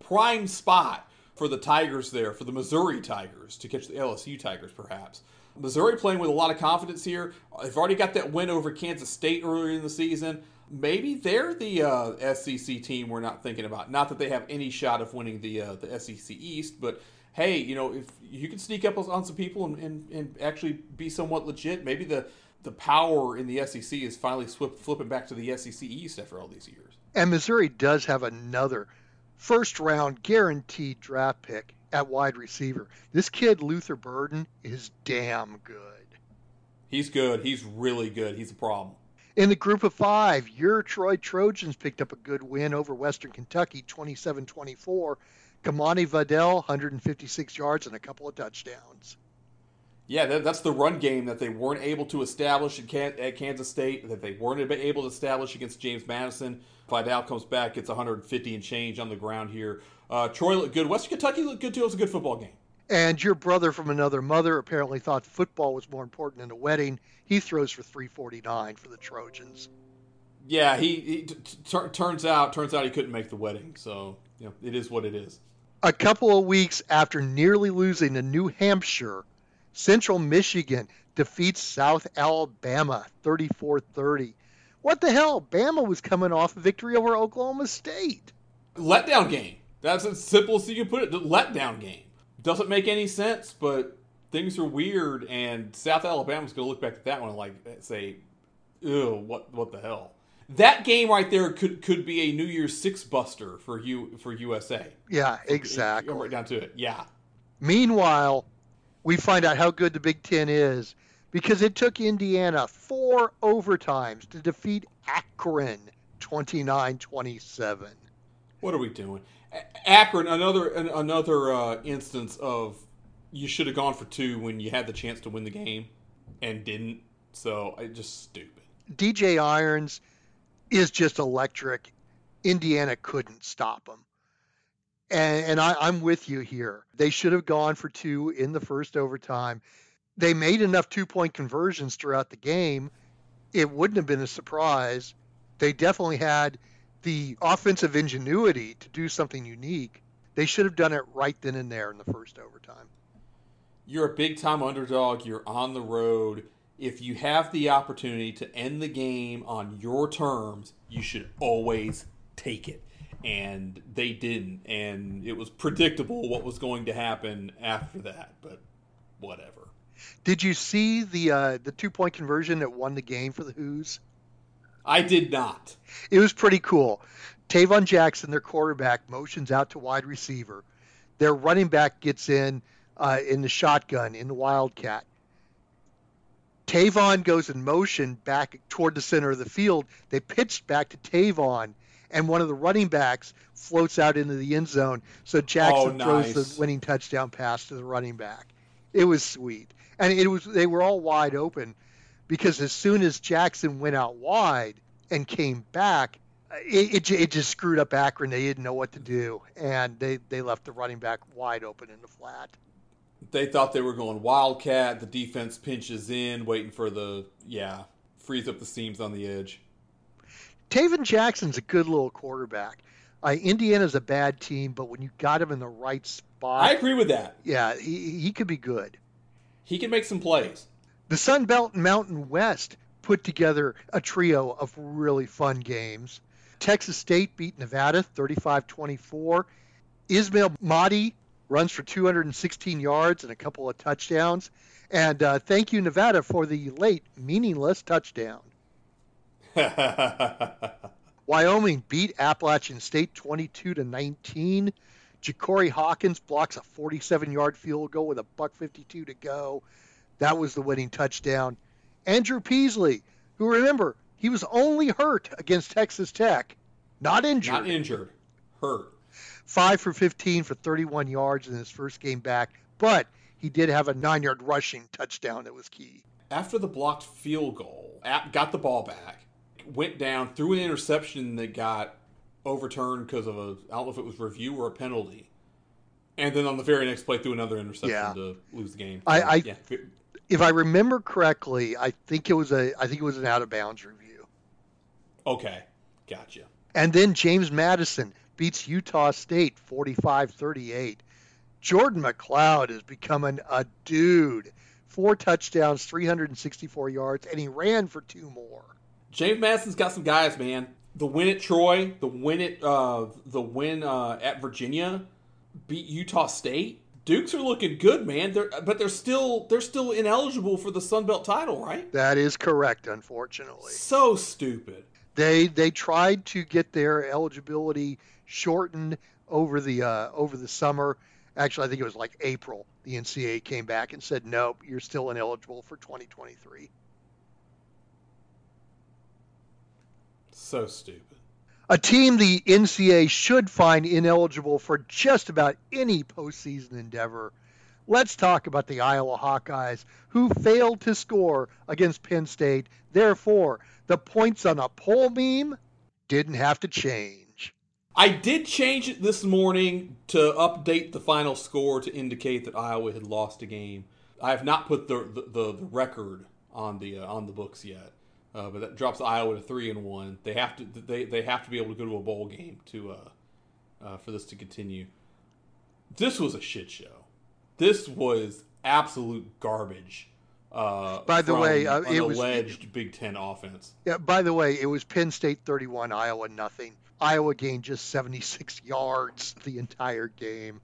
prime spot for the Tigers there, for the Missouri Tigers, to catch the LSU Tigers perhaps. Missouri playing with a lot of confidence here. They've already got that win over Kansas State earlier in the season. Maybe they're the SEC team we're not thinking about. Not that they have any shot of winning the SEC East, but hey, you know, if you can sneak up on some people and actually be somewhat legit, maybe the power in the SEC is finally flipping back to the SEC East after all these years. And Missouri does have another first-round guaranteed draft pick at wide receiver. This kid, Luther Burden, is damn good. He's good. He's really good. He's a problem. In the group of five, your Troy Trojans picked up a good win over Western Kentucky, 27-24. Kamani Vadell, 156 yards and a couple of touchdowns. Yeah, that's the run game that they weren't able to establish at Kansas State, that they weren't able to establish against James Madison. Vidal comes back, gets 150 and change on the ground here. Troy looked good. Western Kentucky looked good, too. It was a good football game. And your brother from another mother apparently thought football was more important than a wedding. He throws for 349 for the Trojans. Yeah, he turns out he couldn't make the wedding. So, you know, it is what it is. A couple of weeks after nearly losing to New Hampshire, Central Michigan defeats South Alabama 34-30. What the hell? Bama was coming off a victory over Oklahoma State. Letdown game. That's as simple as you can put it. The letdown game. Doesn't make any sense, but things are weird, and South Alabama's going to look back at that one and like say, ew, what the hell? That game right there could be a New Year's Six buster for USA. Yeah, exactly. Go right down to it, yeah. Meanwhile, we find out how good the Big Ten is because it took Indiana 4 overtimes to defeat Akron 29-27. What are we doing? Akron, another instance of you should have gone for 2 when you had the chance to win the game and didn't. So, it's just stupid. DJ Irons is just electric. Indiana couldn't stop him. And I'm with you here. They should have gone for 2 in the first overtime. They made enough 2-point conversions throughout the game. It wouldn't have been a surprise. They definitely had the offensive ingenuity to do something unique. They should have done it right then and there in the first overtime. You're a big-time underdog. You're on the road. If you have the opportunity to end the game on your terms, you should always take it. And they didn't. And it was predictable what was going to happen after that. But whatever. Did you see the 2-point conversion that won the game for the Hoos? I did not. It was pretty cool. Tavon Jackson, their quarterback, motions out to wide receiver. Their running back gets in the shotgun, in the Wildcat. Tavon goes in motion back toward the center of the field. They pitched back to Tavon, and one of the running backs floats out into the end zone. So Jackson throws the winning touchdown pass to the running back. It was sweet. And they were all wide open. Because as soon as Jackson went out wide and came back, it just screwed up Akron. They didn't know what to do, and they left the running back wide open in the flat. They thought they were going Wildcat. The defense pinches in, waiting for frees up the seams on the edge. Tavon Jackson's a good little quarterback. Indiana's a bad team, but when you got him in the right spot... I agree with that. Yeah, he could be good. He can make some plays. The Sun Belt and Mountain West put together a trio of really fun games. Texas State beat Nevada 35-24. Ismail Mahdi runs for 216 yards and a couple of touchdowns. And thank you, Nevada, for the late, meaningless touchdown. Wyoming beat Appalachian State 22-19. Ja'Cory Hawkins blocks a 47-yard field goal with a 1:52 to go. That was the winning touchdown. Andrew Peasley, who, remember, he was only hurt against Texas Tech. Not injured. Not injured. Hurt. 5 for 15 for 31 yards in his first game back. But he did have a 9-yard rushing touchdown that was key. After the blocked field goal, App got the ball back, went down, threw an interception that got overturned because of a, I don't know if it was review or a penalty. And then on the very next play, threw another interception to lose the game. If I remember correctly, I think it was an out-of-bounds review. Okay, gotcha. And then James Madison beats Utah State 45-38. Jordan McLeod is becoming a dude. 4 touchdowns, 364 yards, and he ran for 2 more. James Madison's got some guys, man. The win at Troy, the win at Virginia, beat Utah State. Dukes are looking good, man. They're still ineligible for the Sun Belt title, right? That is correct, unfortunately. So stupid. They tried to get their eligibility shortened over the summer. Actually, I think it was like April. The NCAA came back and said, "Nope, you're still ineligible for 2023." So stupid. A team the NCAA should find ineligible for just about any postseason endeavor. Let's talk about the Iowa Hawkeyes, who failed to score against Penn State. Therefore, the points on a poll meme didn't have to change. I did change it this morning to update the final score to indicate that Iowa had lost a game. I have not put the record on the books yet. But that drops Iowa to 3-1. They have to be able to go to a bowl game for this to continue. This was a shit show. This was absolute garbage. By the way, it was alleged Big Ten offense. Yeah. By the way, it was Penn State 31, Iowa nothing. Iowa gained just 76 yards the entire game.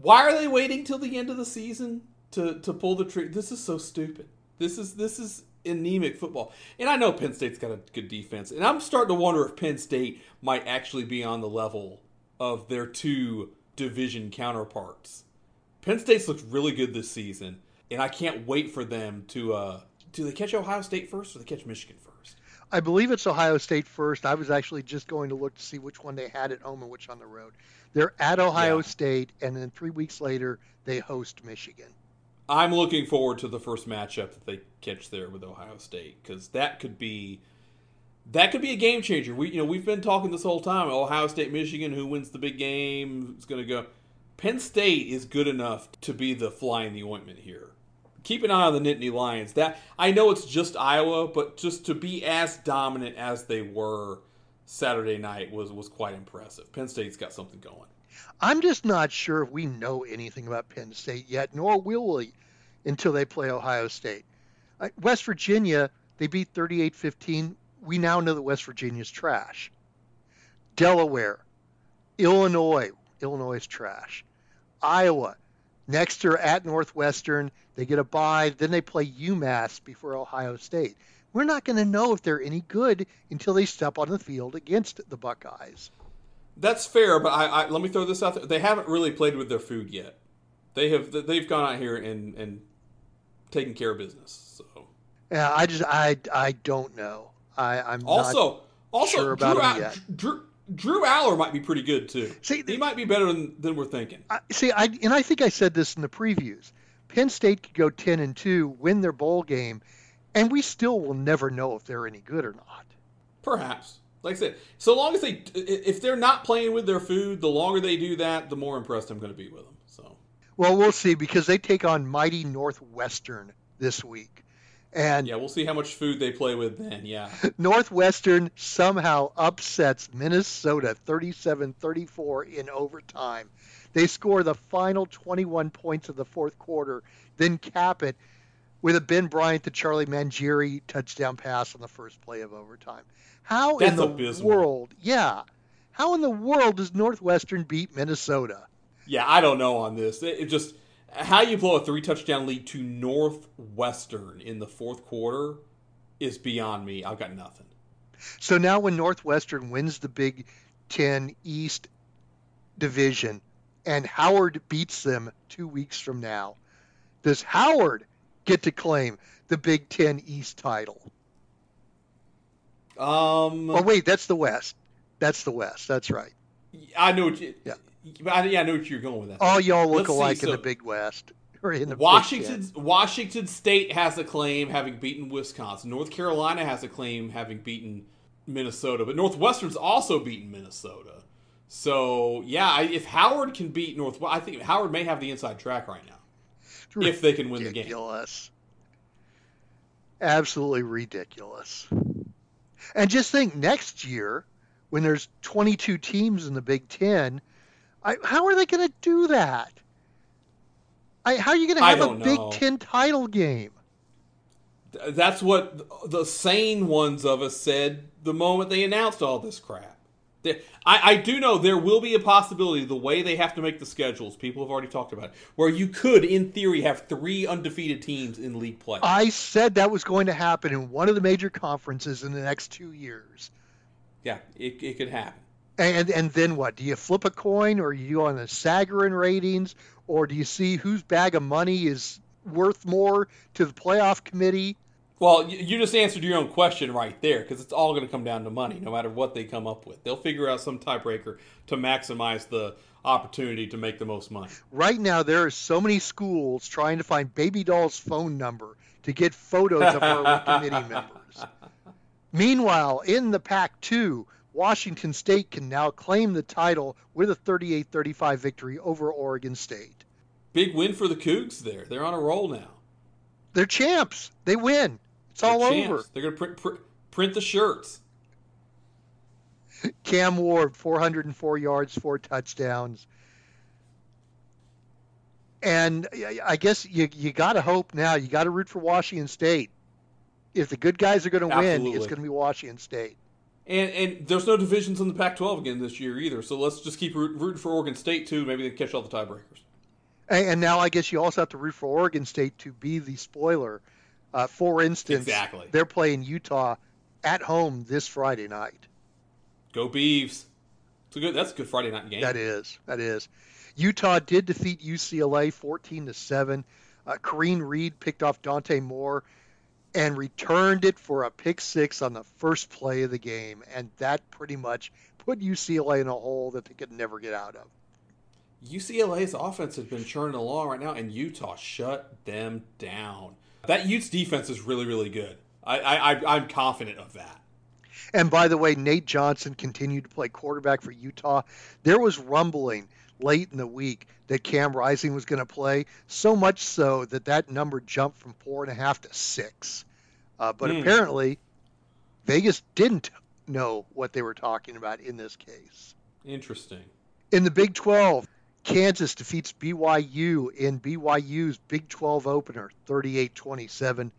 Why are they waiting till the end of the season to pull the trigger? This is so stupid. This is anemic football. And I know Penn State's got a good defense, and I'm starting to wonder if Penn State might actually be on the level of their 2 division counterparts. Penn State's looked really good this season, and I can't wait for them to do they catch Ohio State first or they catch Michigan first? I believe it's Ohio State first. I was actually just going to look to see which one they had at home and which on the road. They're at Ohio State, and then 3 weeks later they host Michigan. I'm looking forward to the first matchup that they catch there with Ohio State, because that could be a game changer. We've been talking this whole time. Ohio State, Michigan, who wins the big game? It's going to go. Penn State is good enough to be the fly in the ointment here. Keep an eye on the Nittany Lions. That I know it's just Iowa, but just to be as dominant as they were Saturday night was quite impressive. Penn State's got something going. I'm just not sure if we know anything about Penn State yet, nor will we until they play Ohio State. West Virginia, they beat 38-15. We now know that West Virginia's trash. Delaware, Illinois is trash. Iowa, next they're at Northwestern. They get a bye. Then they play UMass before Ohio State. We're not going to know if they're any good until they step on the field against the Buckeyes. That's fair, but I let me throw this out there. They haven't really played with their food yet. They've gone out here and taken care of business. So yeah, I don't know. I'm also sure about him yet. Drew Aller might be pretty good too. See, he might be better than we're thinking. I think I said this in the previews. Penn State could go 10-2, win their bowl game, and we still will never know if they're any good or not. Perhaps. Like I said, so long as if they're not playing with their food, the longer they do that, the more impressed I'm going to be with them. So, well, we'll see, because they take on mighty Northwestern this week, And yeah, we'll see how much food they play with then, yeah. Northwestern somehow upsets Minnesota 37-34 in overtime. They score the final 21 points of the fourth quarter, then cap it with a Ben Bryant to Charlie Mangieri touchdown pass on the first play of overtime. How That's in the abysmal. World? Yeah. How in the world does Northwestern beat Minnesota? Yeah, I don't know on this. It just... How you blow a three-touchdown lead to Northwestern in the fourth quarter is beyond me. I've got nothing. So now when Northwestern wins the Big Ten East division and Howard beats them 2 weeks from now, does Howard get to claim the Big Ten East title? Oh, wait, that's the West. That's the West. That's right. I know what you... Yeah. Yeah, I know what you're going with that. All y'all look alike in the Big West. Or in the Washington State has a claim having beaten Wisconsin. North Carolina has a claim having beaten Minnesota. But Northwestern's also beaten Minnesota. So, yeah, if Howard can beat Northwestern, I think Howard may have the inside track right now. If they can win the game. Ridiculous. Absolutely ridiculous. And just think, next year, when there's 22 teams in the Big Ten... how are they going to do that? How are you going to have a Big Ten title game? That's what the sane ones of us said the moment they announced all this crap. I do know there will be a possibility, the way they have to make the schedules, people have already talked about it, where you could, in theory, have three undefeated teams in league play. I said that was going to happen in one of the major conferences in the next 2 years. Yeah, it could happen. And then what? Do you flip a coin, or are you on the Sagarin ratings, or do you see whose bag of money is worth more to the playoff committee? Well, you just answered your own question right there, because it's all going to come down to money, no matter what they come up with. They'll figure out some tiebreaker to maximize the opportunity to make the most money. Right now, there are so many schools trying to find Baby Doll's phone number to get photos of her with committee members. Meanwhile, in the Pac-2, Washington State can now claim the title with a 38-35 victory over Oregon State. Big win for the Cougs there. They're on a roll now. They're champs. They win. It's all over. They're going to print the shirts. Cam Ward, 404 yards, 4 touchdowns. And I guess you got to hope now. You got to root for Washington State. If the good guys are going to win, it's going to be Washington State. And there's no divisions in the Pac-12 again this year either, so let's just keep rooting for Oregon State, too. Maybe they catch all the tiebreakers. And now I guess you also have to root for Oregon State to be the spoiler. For instance, exactly. They're playing Utah at home this Friday night. Go Beavs. That's a good Friday night game. That is. Utah did defeat UCLA 14-7. Kareem Reed picked off Dante Moore and returned it for a pick six on the first play of the game. And that pretty much put UCLA in a hole that they could never get out of. UCLA's offense has been churning along right now, and Utah shut them down. That Utes defense is really, really good. I'm confident of that. And by the way, Nate Johnson continued to play quarterback for Utah. There was rumbling late in the week that Cam Rising was going to play, so much so that number jumped from 4.5 to 6. But apparently, Vegas didn't know what they were talking about in this case. Interesting. In the Big 12, Kansas defeats BYU in BYU's Big 12 opener, 38-27.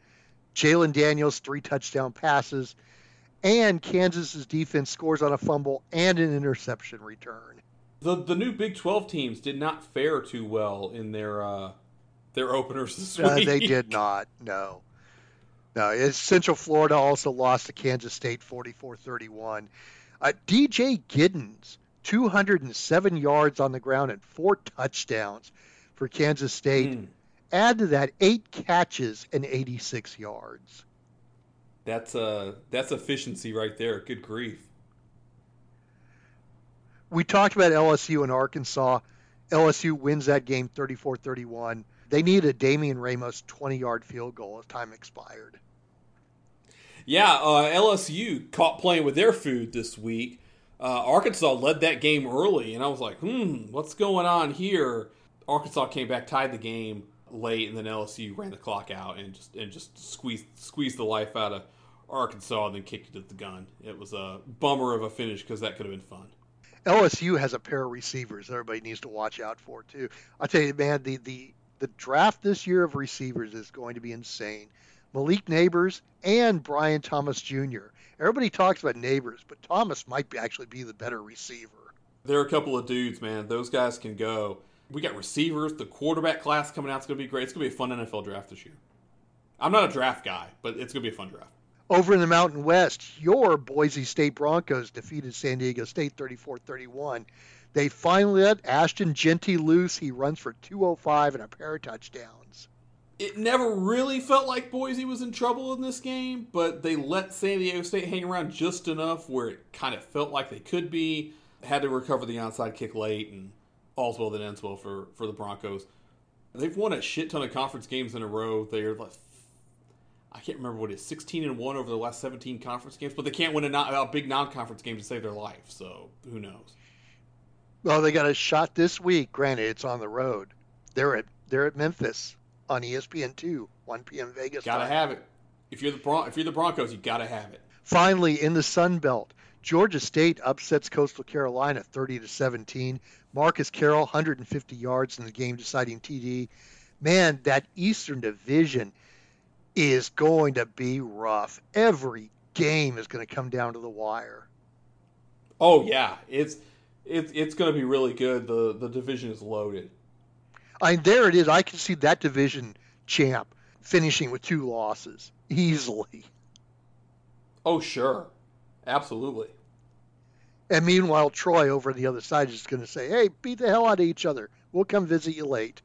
Jalen Daniels, 3 touchdown passes, and Kansas's defense scores on a fumble and an interception return. The new Big 12 teams did not fare too well in their openers this week. They did not, no. No, Central Florida also lost to Kansas State 44-31. DJ Giddens, 207 yards on the ground and 4 touchdowns for Kansas State. Add to that 8 catches and 86 yards. That's efficiency right there. Good grief. We talked about LSU and Arkansas. LSU wins that game 34-31. They needed a Damian Ramos 20-yard field goal as time expired. Yeah, LSU caught playing with their food this week. Arkansas led that game early, and I was like, what's going on here? Arkansas came back, tied the game, late, and then LSU ran the clock out and just squeezed the life out of Arkansas, and then kicked it at the gun. It was a bummer of a finish because that could have been fun. LSU has a pair of receivers everybody needs to watch out for too. I tell you, man, the draft this year of receivers is going to be insane. Malik Nabers and Brian Thomas Jr. Everybody talks about Nabers, but Thomas might actually be the better receiver. There are a couple of dudes, man. Those guys can go. We got receivers. The quarterback class coming out is going to be great. It's going to be a fun NFL draft this year. I'm not a draft guy, but it's going to be a fun draft. Over in the Mountain West, your Boise State Broncos defeated San Diego State 34-31. They finally let Ashton Genty loose. He runs for 205 and a pair of touchdowns. It never really felt like Boise was in trouble in this game, but they let San Diego State hang around just enough where it kind of felt like they could be. Had to recover the onside kick late, and all's well that ends well for the Broncos. They've won a shit ton of conference games in a row. They're like, I can't remember what it is, 16-1 over the last 17 conference games, but they can't win a big non-conference game to save their life, so who knows? Well, they got a shot this week. Granted, it's on the road. They're at Memphis on ESPN2, 1 p.m. Vegas. Gotta have it. If you're the Broncos, you gotta have it. Finally, in the Sun Belt, Georgia State upsets Coastal Carolina 30-17. Marcus Carroll, 150 yards in the game-deciding TD. Man, that Eastern Division is going to be rough. Every game is going to come down to the wire. Oh yeah, it's going to be really good. The division is loaded. There it is. I can see that division champ finishing with 2 losses easily. Oh sure, absolutely. And meanwhile, Troy over on the other side is going to say, "Hey, beat the hell out of each other. We'll come visit you late."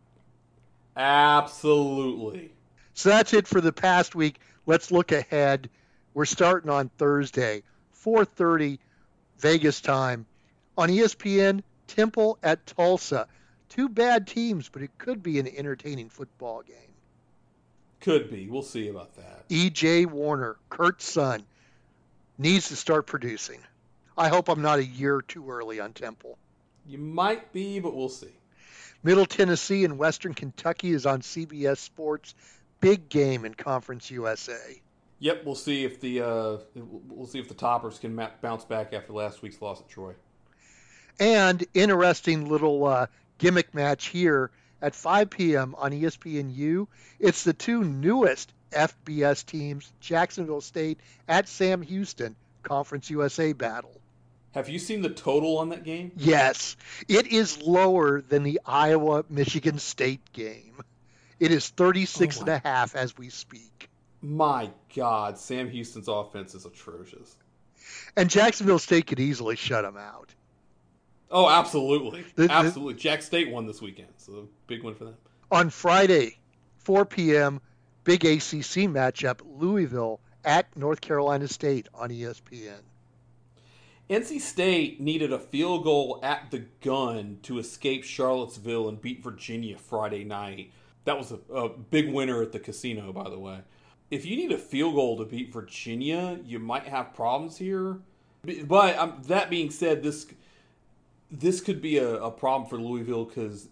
Absolutely. So that's it for the past week. Let's look ahead. We're starting on Thursday, 4:30 Vegas time. On ESPN, Temple at Tulsa. 2 bad teams, but it could be an entertaining football game. Could be. We'll see about that. E.J. Warner, Kurt's son, needs to start producing. I hope I'm not a year too early on Temple. You might be, but we'll see. Middle Tennessee and Western Kentucky is on CBS Sports. Big game in Conference USA. Yep, we'll see if the toppers can bounce back after last week's loss at Troy. And interesting little gimmick match here at 5 p.m. on ESPNU. It's the 2 newest FBS teams, Jacksonville State at Sam Houston, Conference USA battle. Have you seen the total on that game? Yes. It is lower than the Iowa-Michigan State game. It is 36.5 as we speak. My God, Sam Houston's offense is atrocious. And Jacksonville State could easily shut them out. Oh, absolutely. Absolutely. Jack State won this weekend, so big win for them. On Friday, 4 p.m., big ACC matchup, Louisville at North Carolina State on ESPN. NC State needed a field goal at the gun to escape Charlottesville and beat Virginia Friday night. That was a big winner at the casino, by the way. If you need a field goal to beat Virginia, you might have problems here. But that being said, this could be a problem for Louisville because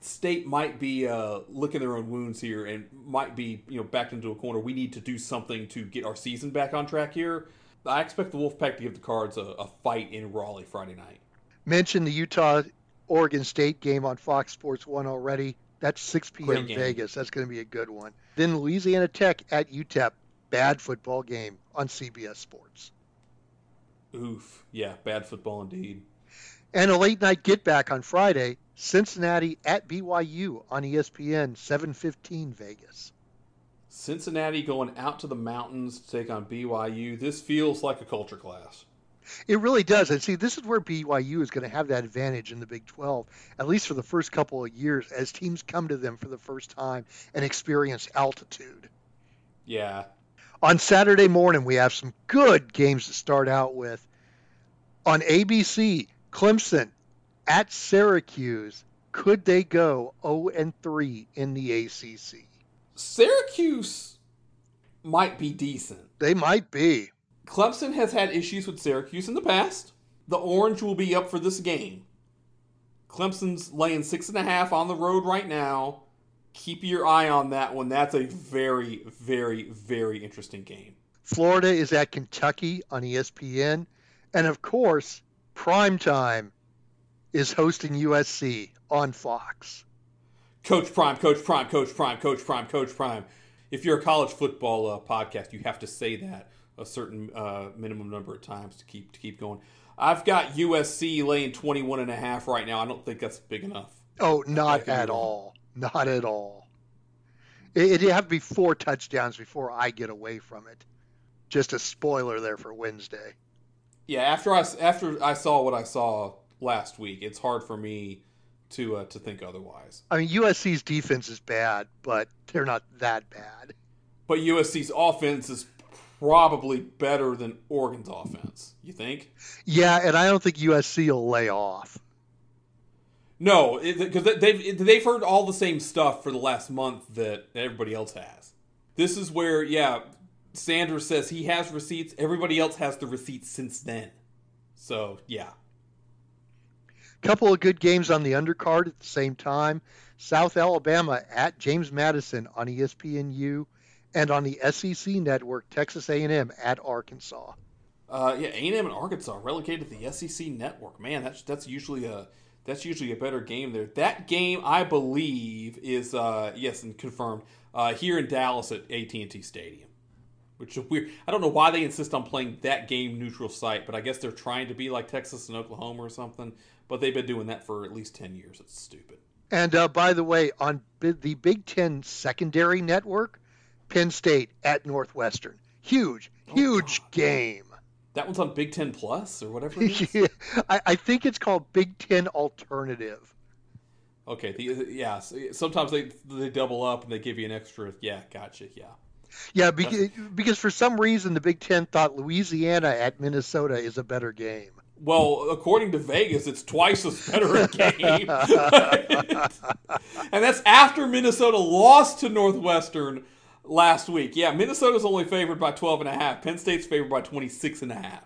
State might be licking their own wounds here and might be backed into a corner. We need to do something to get our season back on track here. I expect the Wolfpack to give the Cards a fight in Raleigh Friday night. Mentioned the Utah-Oregon State game on Fox Sports 1 already. That's 6 p.m. Vegas. That's going to be a good one. Then Louisiana Tech at UTEP. Bad football game on CBS Sports. Oof. Yeah, bad football indeed. And a late-night get-back on Friday, Cincinnati at BYU on ESPN, 7:15 Vegas. Cincinnati going out to the mountains to take on BYU. This feels like a culture class. It really does. And see, this is where BYU is going to have that advantage in the Big 12, at least for the first couple of years, as teams come to them for the first time and experience altitude. Yeah. On Saturday morning, we have some good games to start out with. On ABC, Clemson at Syracuse. Could they go 0-3 in the ACC? Syracuse might be decent. They might be. Clemson has had issues with Syracuse in the past. The Orange will be up for this game. Clemson's laying 6.5 on the road right now. keep your eye on that one. That's a very, very, very interesting game. Florida is at Kentucky on ESPN. And, of course, Prime Time is hosting USC on Fox. Coach Prime, Coach Prime, Coach Prime, Coach Prime, Coach Prime. If you're a college football podcast, you have to say that a certain minimum number of times to keep going. I've got USC laying 21.5 right now. I don't think that's big enough. Oh, not at all. Not at all. It'd have to be 4 touchdowns before I get away from it. Just a spoiler there for Wednesday. Yeah, after I saw what I saw last week, it's hard for me to think otherwise. I mean, USC's defense is bad, but they're not that bad. But USC's offense is probably better than Oregon's offense, you think? Yeah, and I don't think USC will lay off. No, because they've heard all the same stuff for the last month that everybody else has. This is where, yeah, Sanders says he has receipts. Everybody else has the receipts since then. So, yeah. Couple of good games on the undercard at the same time. South Alabama at James Madison on ESPNU, and on the SEC network, Texas A&M at Arkansas. Yeah, A&M and Arkansas relegated to the SEC network. Man, that's usually a better game there. That game, I believe, is, yes, and confirmed, here in Dallas at AT&T Stadium, which is weird. I don't know why they insist on playing that game neutral site, but I guess they're trying to be like Texas and Oklahoma or something, but they've been doing that for at least 10 years. It's stupid. And, by the way, on the Big Ten secondary network, Penn State at Northwestern. Huge game. That one's on Big Ten Plus or whatever it is? Yeah, I think it's called Big Ten Alternative. Okay, yeah. Sometimes they double up and they give you an extra, yeah, gotcha, yeah. Yeah, because for some reason the Big Ten thought Louisiana at Minnesota is a better game. Well, according to Vegas, it's twice as better a game. And that's after Minnesota lost to Northwestern last week. Yeah, Minnesota's only favored by 12.5. Penn State's favored by 26.5.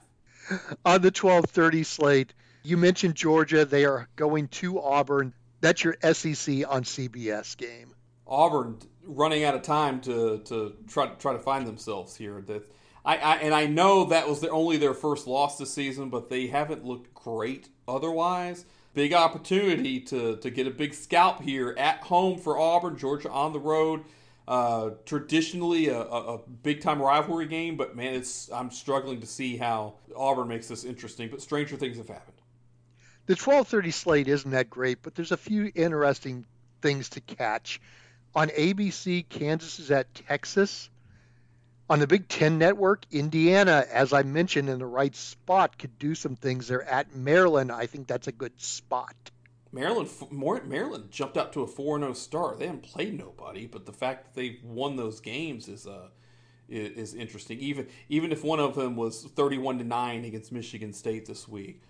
On the 12:30 slate, you mentioned Georgia. They are going to Auburn. That's your SEC on CBS game. Auburn running out of time to try to find themselves here. That I know that was only their first loss this season, but they haven't looked great otherwise. Big opportunity to get a big scalp here at home for Auburn. Georgia on the road. Traditionally a big-time rivalry game, but, man, I'm struggling to see how Auburn makes this interesting, but stranger things have happened. The 12:30 slate isn't that great, but there's a few interesting things to catch. On ABC, Kansas is at Texas. On the Big Ten Network, Indiana, as I mentioned, in the right spot, could do some things. They're at Maryland. I think that's a good spot. Maryland jumped up to a 4-0 start. They haven't played nobody, but the fact that they've won those games is interesting. Even if one of them was 31-9 against Michigan State this week,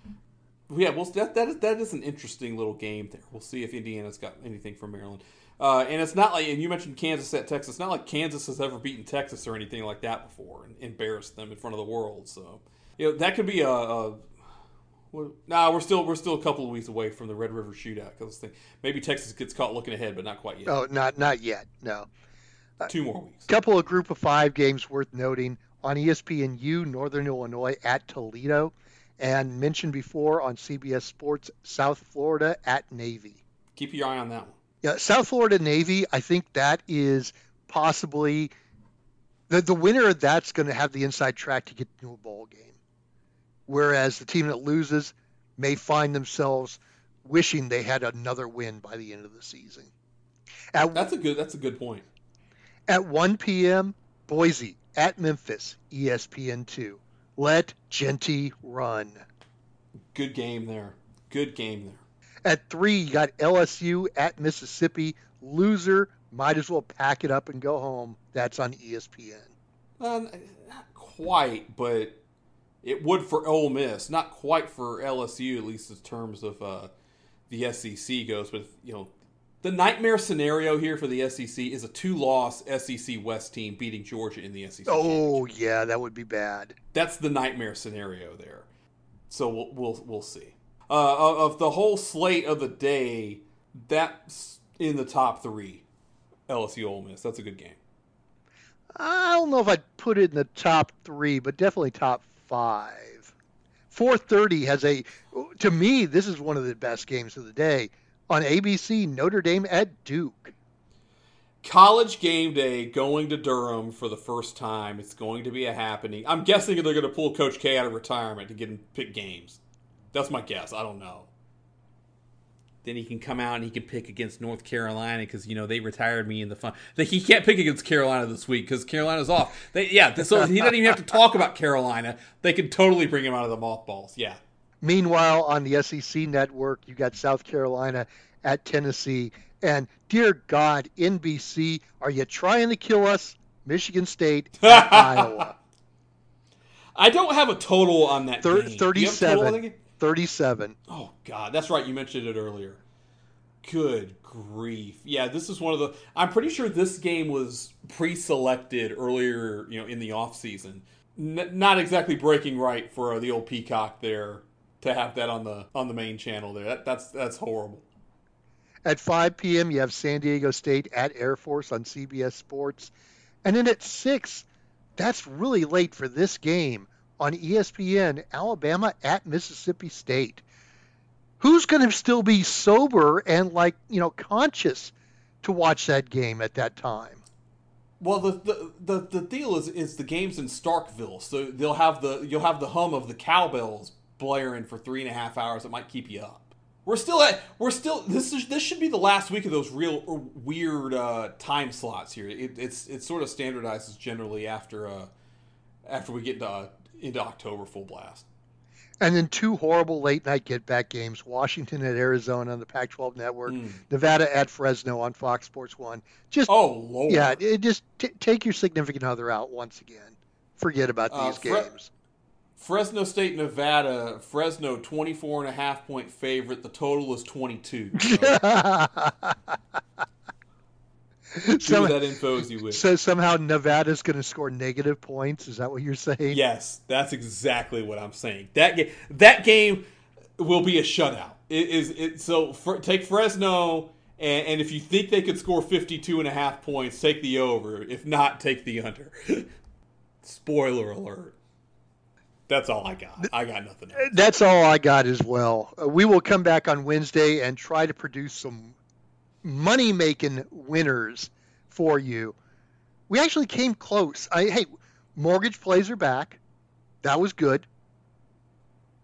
yeah, well that is an interesting little game there. We'll see if Indiana's got anything for Maryland. And it's not like, and you mentioned Kansas at Texas. It's not like Kansas has ever beaten Texas or anything like that before and embarrassed them in front of the world. So you know that could be a we're still a couple of weeks away from the Red River Shootout. Cause maybe Texas gets caught looking ahead, but not quite yet. Oh, not yet, no. 2 more weeks. Couple of Group of 5 games worth noting. On ESPNU, Northern Illinois at Toledo. And mentioned before on CBS Sports, South Florida at Navy. Keep your eye on that one. Yeah, South Florida Navy, I think that is possibly the winner of that's going to have the inside track to get to a bowl game. Whereas the team that loses may find themselves wishing they had another win by the end of the season. That's a good point. At 1 p.m., Boise at Memphis, ESPN2. Let Gentry run. Good game there. At 3, you got LSU at Mississippi. Loser might as well pack it up and go home. That's on ESPN. Not quite, but it would for Ole Miss, not quite for LSU, at least in terms of the SEC goes. But, you know, the nightmare scenario here for the SEC is a 2-loss SEC West team beating Georgia in the SEC. Oh, yeah, that would be bad. That's the nightmare scenario there. So we'll see. Of the whole slate of the day, that's in the top 3 LSU Ole Miss. That's a good game. I don't know if I'd put it in the top three, but definitely top five. 4:30 has a, to me, this is one of the best games of the day. On ABC, Notre Dame at Duke. College game day going to Durham for the first time. It's going to be a happening. I'm guessing they're going to pull Coach K out of retirement to get him pick games. That's my guess. I don't know. Then he can come out and he can pick against North Carolina because, you know, they retired me in the fun. He can't pick against Carolina this week because Carolina's off. So he doesn't even have to talk about Carolina. They can totally bring him out of the mothballs. Yeah. Meanwhile, on the SEC network, you got South Carolina at Tennessee. And, dear God, NBC, are you trying to kill us? Michigan State at Iowa. I don't have a total on that game. 37. Oh, God. That's right. You mentioned it earlier. Good grief. Yeah, this is one of the – I'm pretty sure this game was pre-selected earlier, you know, in the offseason. Not exactly breaking right for the old Peacock there to have that on the main channel there. That's horrible. At 5 p.m., you have San Diego State at Air Force on CBS Sports. And then at 6, that's really late for this game. On ESPN, Alabama at Mississippi State. Who's going to still be sober and, like, you know, conscious to watch that game at that time? Well, the deal is the game's in Starkville, so you'll have the hum of the cowbells blaring for 3.5 hours. It might keep you up. This should be the last week of those real weird time slots here. It sort of standardizes generally after we get into October full blast. And then two horrible late night get back games: Washington at Arizona on the Pac-12 network, Nevada at Fresno on Fox Sports 1. Just oh Lord, yeah, take your significant other out once again. Forget about these games. Fresno State, Nevada. Fresno 24.5 point favorite. The total is 22. So. That info as you wish. So somehow Nevada's going to score negative points. Is that what you're saying? Yes, that's exactly what I'm saying. That game will be a shutout. Take Fresno, and if you think they could score 52.5 points, take the over. If not, take the under. Spoiler alert. That's all I got. I got nothing else. That's all I got as well. We will come back on Wednesday and try to produce some money-making winners for you. We actually came close. Mortgage plays are back. That was good.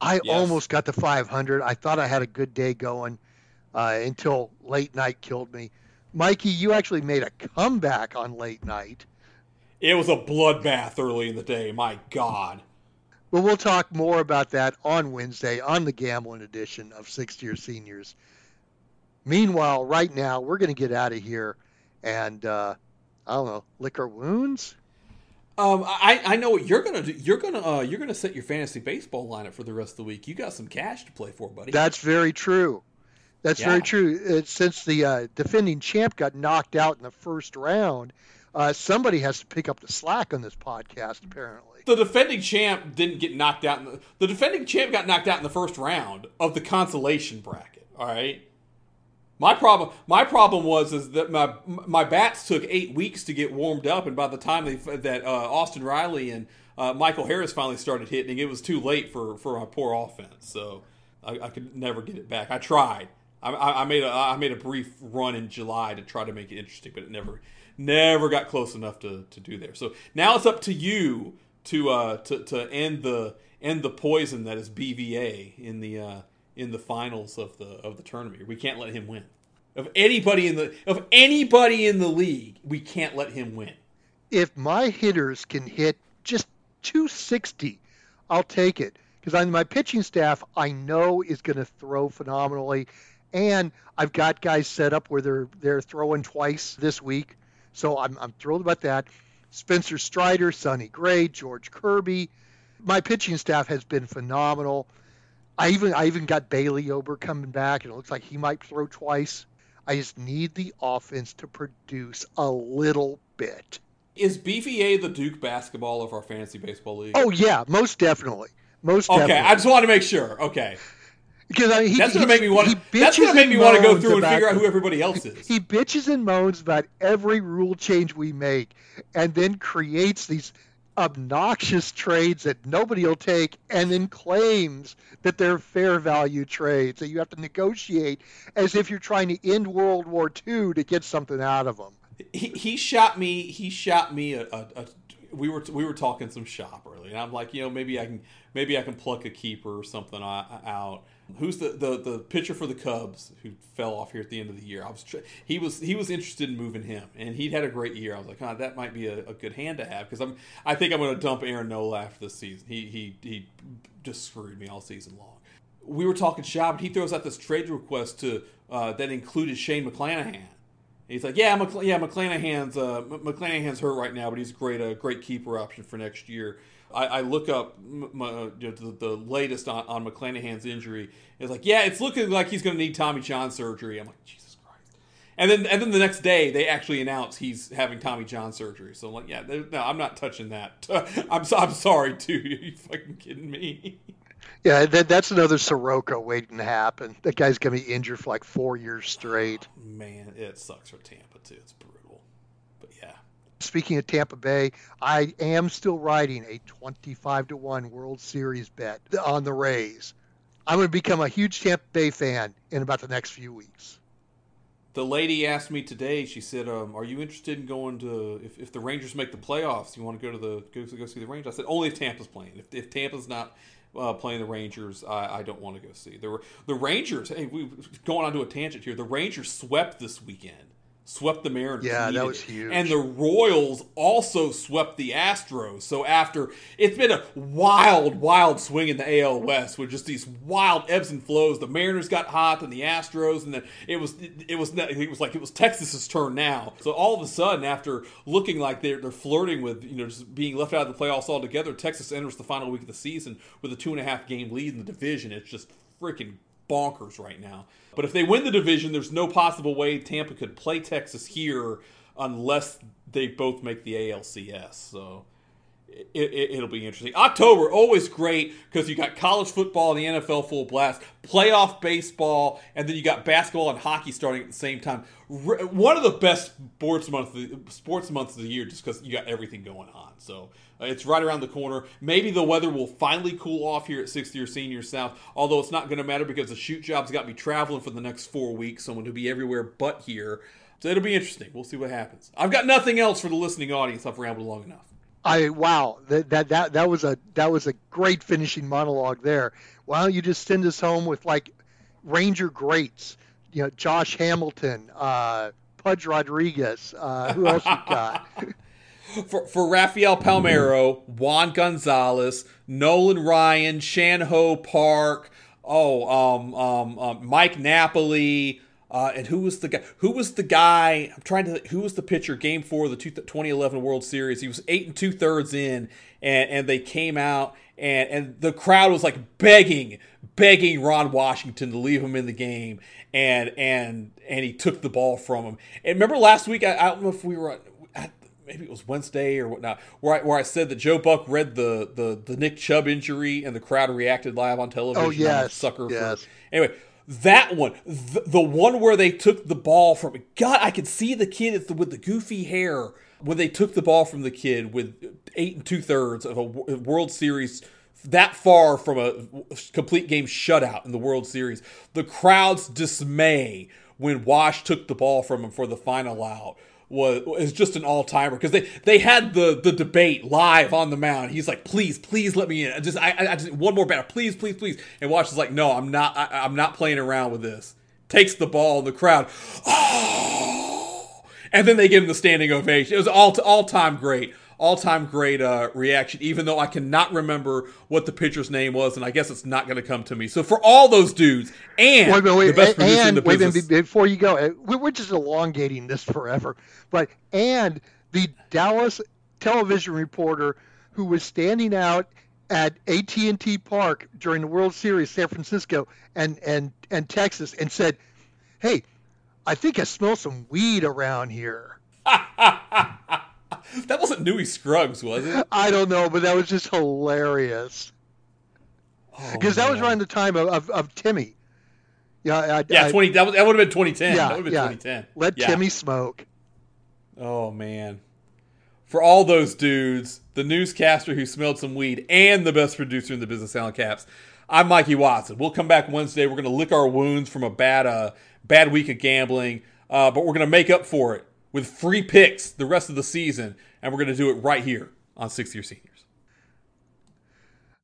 I almost got to 500. I thought I had a good day going until late night killed me. Mikey, you actually made a comeback on late night. It was a bloodbath early in the day. My God. Well, we'll talk more about that on Wednesday on the Gambling edition of Sixth Year Seniors. Meanwhile, right now, we're going to get out of here and, lick our wounds. I know what you're going to do. You're going to set your fantasy baseball lineup for the rest of the week. You got some cash to play for, buddy. That's very true. Since the defending champ got knocked out in the first round, somebody has to pick up the slack on this podcast, apparently. The defending champ didn't get knocked out. The defending champ got knocked out in the first round of the consolation bracket. All right. My problem was that my bats took 8 weeks to get warmed up, and by the time that Austin Riley and Michael Harris finally started hitting, it was too late for my poor offense. So I could never get it back. I tried. I made a brief run in July to try to make it interesting, but it never got close enough to do there. So now it's up to you to end the poison that is BVA in the finals of the tournament. We can't let him win. Of anybody in the league, we can't let him win. If my hitters can hit just 260, I'll take it, because my pitching staff I know is going to throw phenomenally, and I've got guys set up where they're throwing twice this week, so I'm thrilled about that. Spencer Strider, Sonny Gray, George Kirby. My pitching staff has been phenomenal. I even got Bailey Ober coming back, and it looks like he might throw twice. I just need the offense to produce a little bit. Is BVA the Duke basketball of our fantasy baseball league? Oh, yeah, most definitely. Okay, I just wanted to make sure. Okay. Because I mean, that's going to make me want to go through and figure out who everybody else is. He bitches and moans about every rule change we make, and then creates these obnoxious trades that nobody will take, and then claims that they're fair value trades that you have to negotiate as if you're trying to end World War II to get something out of them. He shot me. We were talking some shop earlier, and I'm like, maybe I can pluck a keeper or something out. Who's the pitcher for the Cubs who fell off here at the end of the year? He was interested in moving him, and he'd had a great year. I was like, that might be a good hand to have, because I think I'm going to dump Aaron Nola after this season. He just screwed me all season long. We were talking shop, and he throws out this trade request to that included Shane McClanahan. He's like, McClanahan's hurt right now, but he's a great keeper option for next year. I look up the latest on McClanahan's injury. It's like, it's looking like he's going to need Tommy John surgery. I'm like, Jesus Christ! And then the next day they actually announce he's having Tommy John surgery. So I'm like, no, I'm not touching that. I'm sorry, dude. Are you fucking kidding me? Yeah, that's another Soroka waiting to happen. That guy's going to be injured for like 4 years straight. Oh, man, it sucks for Tampa, too. It's brutal. But, yeah. Speaking of Tampa Bay, I am still riding a 25-1 World Series bet on the Rays. I'm going to become a huge Tampa Bay fan in about the next few weeks. The lady asked me today, she said, are you interested in going to, if the Rangers make the playoffs, you want to go see the Rangers? I said, only if Tampa's playing. If Tampa's not playing the Rangers, I don't want to go see. The Rangers, hey, we're going on to a tangent here. The Rangers swept this weekend. Swept the Mariners. Yeah, that was huge. And the Royals also swept the Astros. So after, it's been a wild, wild swing in the AL West with just these wild ebbs and flows. The Mariners got hot, and the Astros, and then it was Texas's turn now. So all of a sudden, after looking like they're flirting with just being left out of the playoffs altogether, Texas enters the final week of the season with a 2.5 game lead in the division. It's just freaking bonkers right now. But if they win the division, there's no possible way Tampa could play Texas here unless they both make the ALCS. So it'll be interesting. October, always great, because you got college football and the NFL full blast, playoff baseball, and then you got basketball and hockey starting at the same time. One of the best sports months of the year, just because you got everything going on. So it's right around the corner. Maybe the weather will finally cool off here at Sixth Year Seniors South, although it's not going to matter because the shoot job's got me traveling for the next 4 weeks, so I'm going to be everywhere but here. So it'll be interesting. We'll see what happens. I've got nothing else for the listening audience. I've rambled long enough. That was a great finishing monologue there. Why don't you just send us home with like Ranger greats, Josh Hamilton, Pudge Rodriguez, who else you got? For Rafael Palmeiro, Juan Gonzalez, Nolan Ryan, Shanho Park, Mike Napoli. And who was the guy? I'm trying to think, who was the pitcher game 4 of the 2011 World Series? He was 8 2/3 in, and they came out, and the crowd was like begging Ron Washington to leave him in the game, and he took the ball from him. And remember last week, I don't know if we were maybe it was Wednesday or whatnot, where I said that Joe Buck read the Nick Chubb injury, and the crowd reacted live on television. Oh, yes. Anyway. That one, the one where they took the ball from, God, I could see the kid with the goofy hair when they took the ball from the kid with 8 2/3 of a World Series, that far from a complete game shutout in the World Series. The crowd's dismay when Wash took the ball from him for the final out is just an all-timer, because they had the debate live on the mound. He's like, please let me in. I just one more batter, please. And Wash is like, no, I'm not playing around with this. Takes the ball in the crowd. Oh! And then they give him the standing ovation. It was all-time great reaction, even though I cannot remember what the pitcher's name was, and I guess it's not going to come to me. So for all those dudes, and the best producer in the business. Before you go, we're just elongating this forever. But and the Dallas television reporter who was standing out at AT&T Park during the World Series, San Francisco and Texas, and said, "Hey, I think I smell some weed around here." That wasn't Newey Scruggs, was it? I don't know, but that was just hilarious. Because that was around the time of Timmy. That would have been 2010. Yeah, that would have been 2010. Let Timmy smoke. Oh, man. For all those dudes, the newscaster who smelled some weed, and the best producer in the business, Alan Capps, I'm Mikey Watson. We'll come back Wednesday. We're going to lick our wounds from a bad week of gambling, but we're going to make up for it with free picks the rest of the season, and we're going to do it right here on Sixth Year Senior.